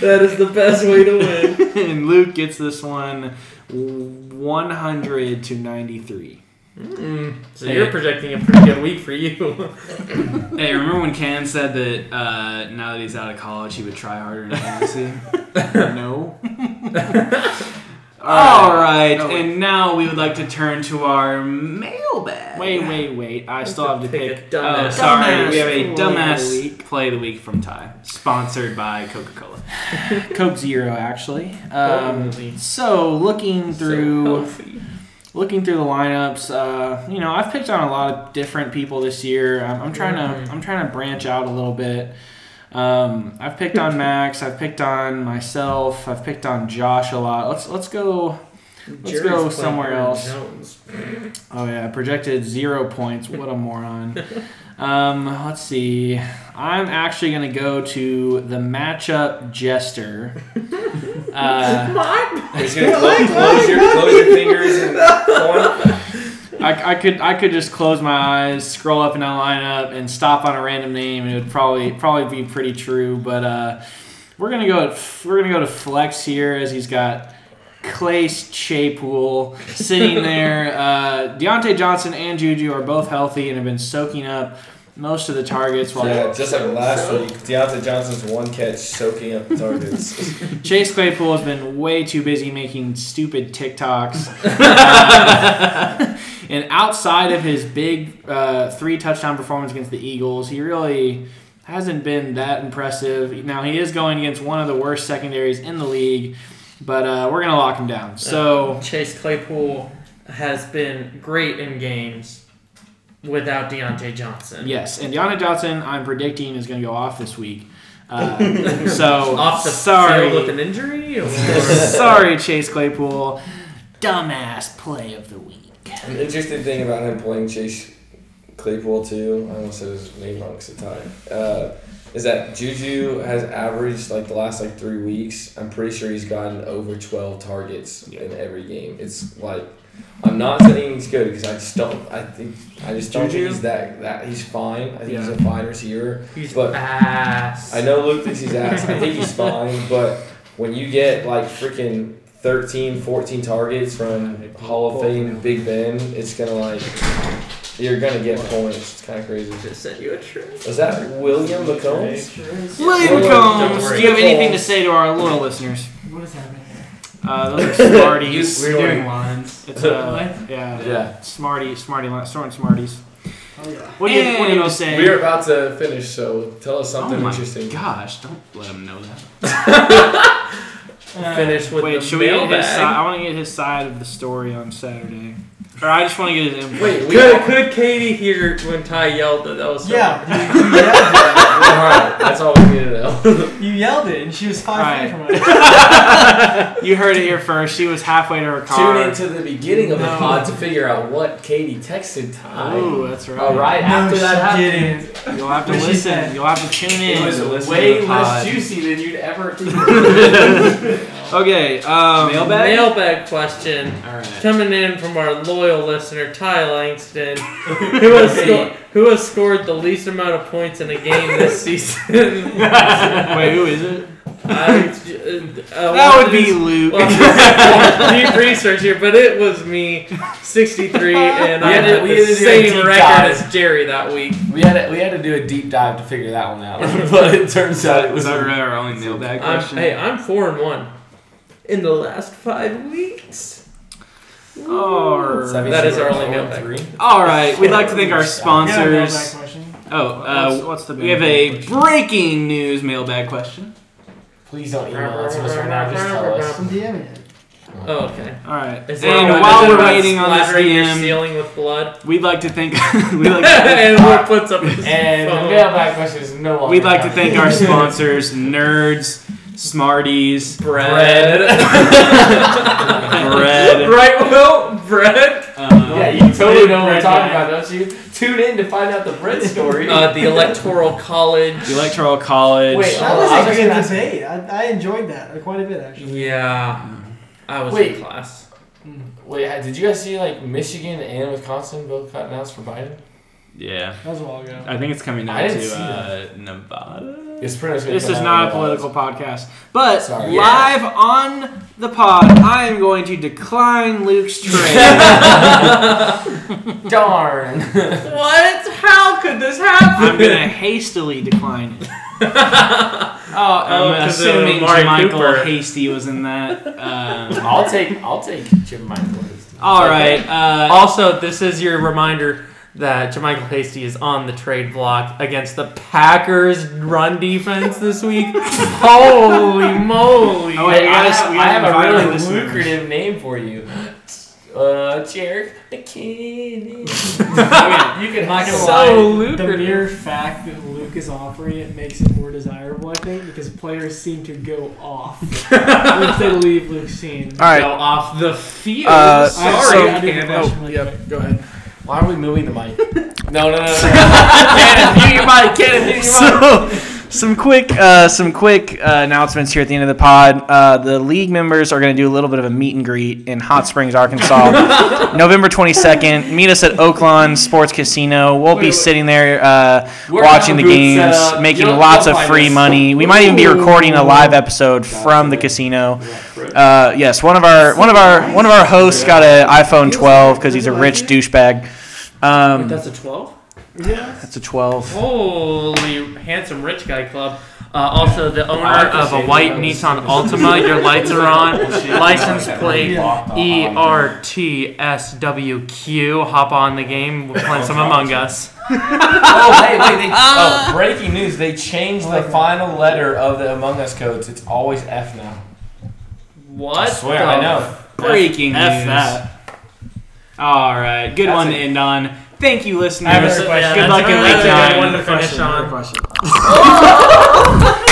That is the best way to win. And Luke gets this one 100-93. Mm-mm. So you're projecting a pretty good week for you. Hey, remember when Cannon said that now that he's out of college, he would try harder in fantasy? No. All right, no, and now we would like to turn to our mailbag. Wait. I still have to pick. We have a dumbass play of the week from Ty, sponsored by Coca-Cola. Coke Zero, actually. So looking through the lineups, I've picked on a lot of different people this year. I'm trying to branch out a little bit. I've picked on Max. I've picked on myself. I've picked on Josh a lot. Let's go somewhere else. Jones. Oh yeah, projected 0 points. What a moron. Let's see. I'm actually gonna go to the matchup jester. He's gonna close your fingers and point. I could just close my eyes, scroll up and down the lineup, and stop on a random name, and it would probably be pretty true. But we're gonna go to flex here, as he's got Clace Chapel sitting there. Deontay Johnson and Juju are both healthy and have been soaking up most of the targets. Just like last week, Deontay Johnson's one catch soaking up targets. Chase Claypool has been way too busy making stupid TikToks. And outside of his big 3-touchdown performance against the Eagles, he really hasn't been that impressive. Now, he is going against one of the worst secondaries in the league, but we're going to lock him down. So Chase Claypool has been great in games without Deontay Johnson. Yes, and Deontay Johnson, I'm predicting, is going to go off this week. Off the field with an injury? Or? Sorry, Chase Claypool. Dumbass play of the week. An interesting thing about him playing Chase Claypool, too, I almost said his name wrong because of time, is that Juju has averaged the last 3 weeks. I'm pretty sure he's gotten over 12 targets in every game. It's like... I'm not saying he's good because I just don't think he's that he's fine. I think he's a fine receiver. He's ass. I know Luke thinks he's ass. I think he's fine, but when you get freaking 13, 14 targets from Hall of Fame Big Ben, it's gonna you're gonna get points. It's kind of crazy. Just sent you a trick. Was that William McCombs? William McCombs. Do you have anything to say to our loyal listeners? What is happening? Those are Smarties. We're doing lines. It's Smarties. Oh, yeah. What do you say? We're about to finish, so tell us something interesting. Gosh, don't let him know that. Finish with the mailbag. I want to get his side of the story on Saturday. Or I just want to get his input. Wait, could Katie hear when Ty yelled that? That was so you yelled it. All right, that's all we needed to know. You yelled it, and she was 5 feet from us. You heard it here first. She was halfway to her car. Tune into the beginning of the pod to figure out what Katie texted Ty. Oh, that's right. All right, after that happened, you'll have to listen. You'll have to tune in. It was way less juicy than you'd ever think. Okay, mailbag question. All right. Coming in from our loyal listener, Ty Langston, who has scored the least amount of points in a game this season. Wait, who is it? That would be Luke. Deep research here, but it was me, 63, and I had the same record as Jerry that week. We had to do a deep dive to figure that one out, but it turns out it was our only mailbag question. Hey, I'm 4-1. in the last 5 weeks. That is our only mailbag. All right, we'd like to thank our sponsors. What's we have a breaking news mailbag question. Please don't email it to us right now. Just tell us. DM it. Oh, okay. All right. And while we're waiting on this DM, ceiling with blood. We'd like to thank. And what puts up his and mailbag question is no longer. We'd like to thank our sponsors, Nerds, Smarties, Bread. Right, Will? Bread? Yeah, you totally know what we're talking about, don't you? Tune in to find out the bread story. The Electoral College. Wait, that was a good debate. I enjoyed that quite a bit, actually. Yeah. I was in class. Wait, did you guys see Michigan and Wisconsin both got announced for Biden? Yeah. That was a while ago. I think it's coming out to Nevada. It's pretty much. This is not a political podcast. But live on the pod, I am going to decline Luke's trade. Darn. What? How could this happen? I'm going to hastily decline it. I'm assuming Jim Michael Hasty was in that. I'll take Jim Michael Hasty. All right. Also, this is your reminder that Jermichael Hasty is on the trade block against the Packers run defense this week. Holy moly. Oh, wait, I have a really lucrative name for you. Jerick McKinnon. You can hide so lucrative. The mere fact that Luke is offering it makes it more desirable, I think, because players seem to go off once they leave Luke's team. All right. Go off the field. Go ahead. Why are we moving the mic? No. Cannon, mute your mic. Some quick announcements here at the end of the pod. The league members are going to do a little bit of a meet and greet in Hot Springs, Arkansas. November 22nd. Meet us at Oaklawn Sports Casino. We'll be sitting there watching the games, making lots of free money. We might even be recording a live episode from the casino. Yes, one of our hosts got an iPhone 12 because he's a rich douchebag. Wait, that's a 12? Yeah, that's a 12. Holy handsome rich guy club. Also, the owner of a white Nissan Altima. Your lights are on. License plate ERTSWQ. Hop on the game. We're playing some Among Us. Breaking news! They changed the final letter of the Among Us codes. It's always F now. What? I swear, I know. Breaking news. F that. All right, good one to end on. Thank you, listeners. Good luck in late time. One to finish on.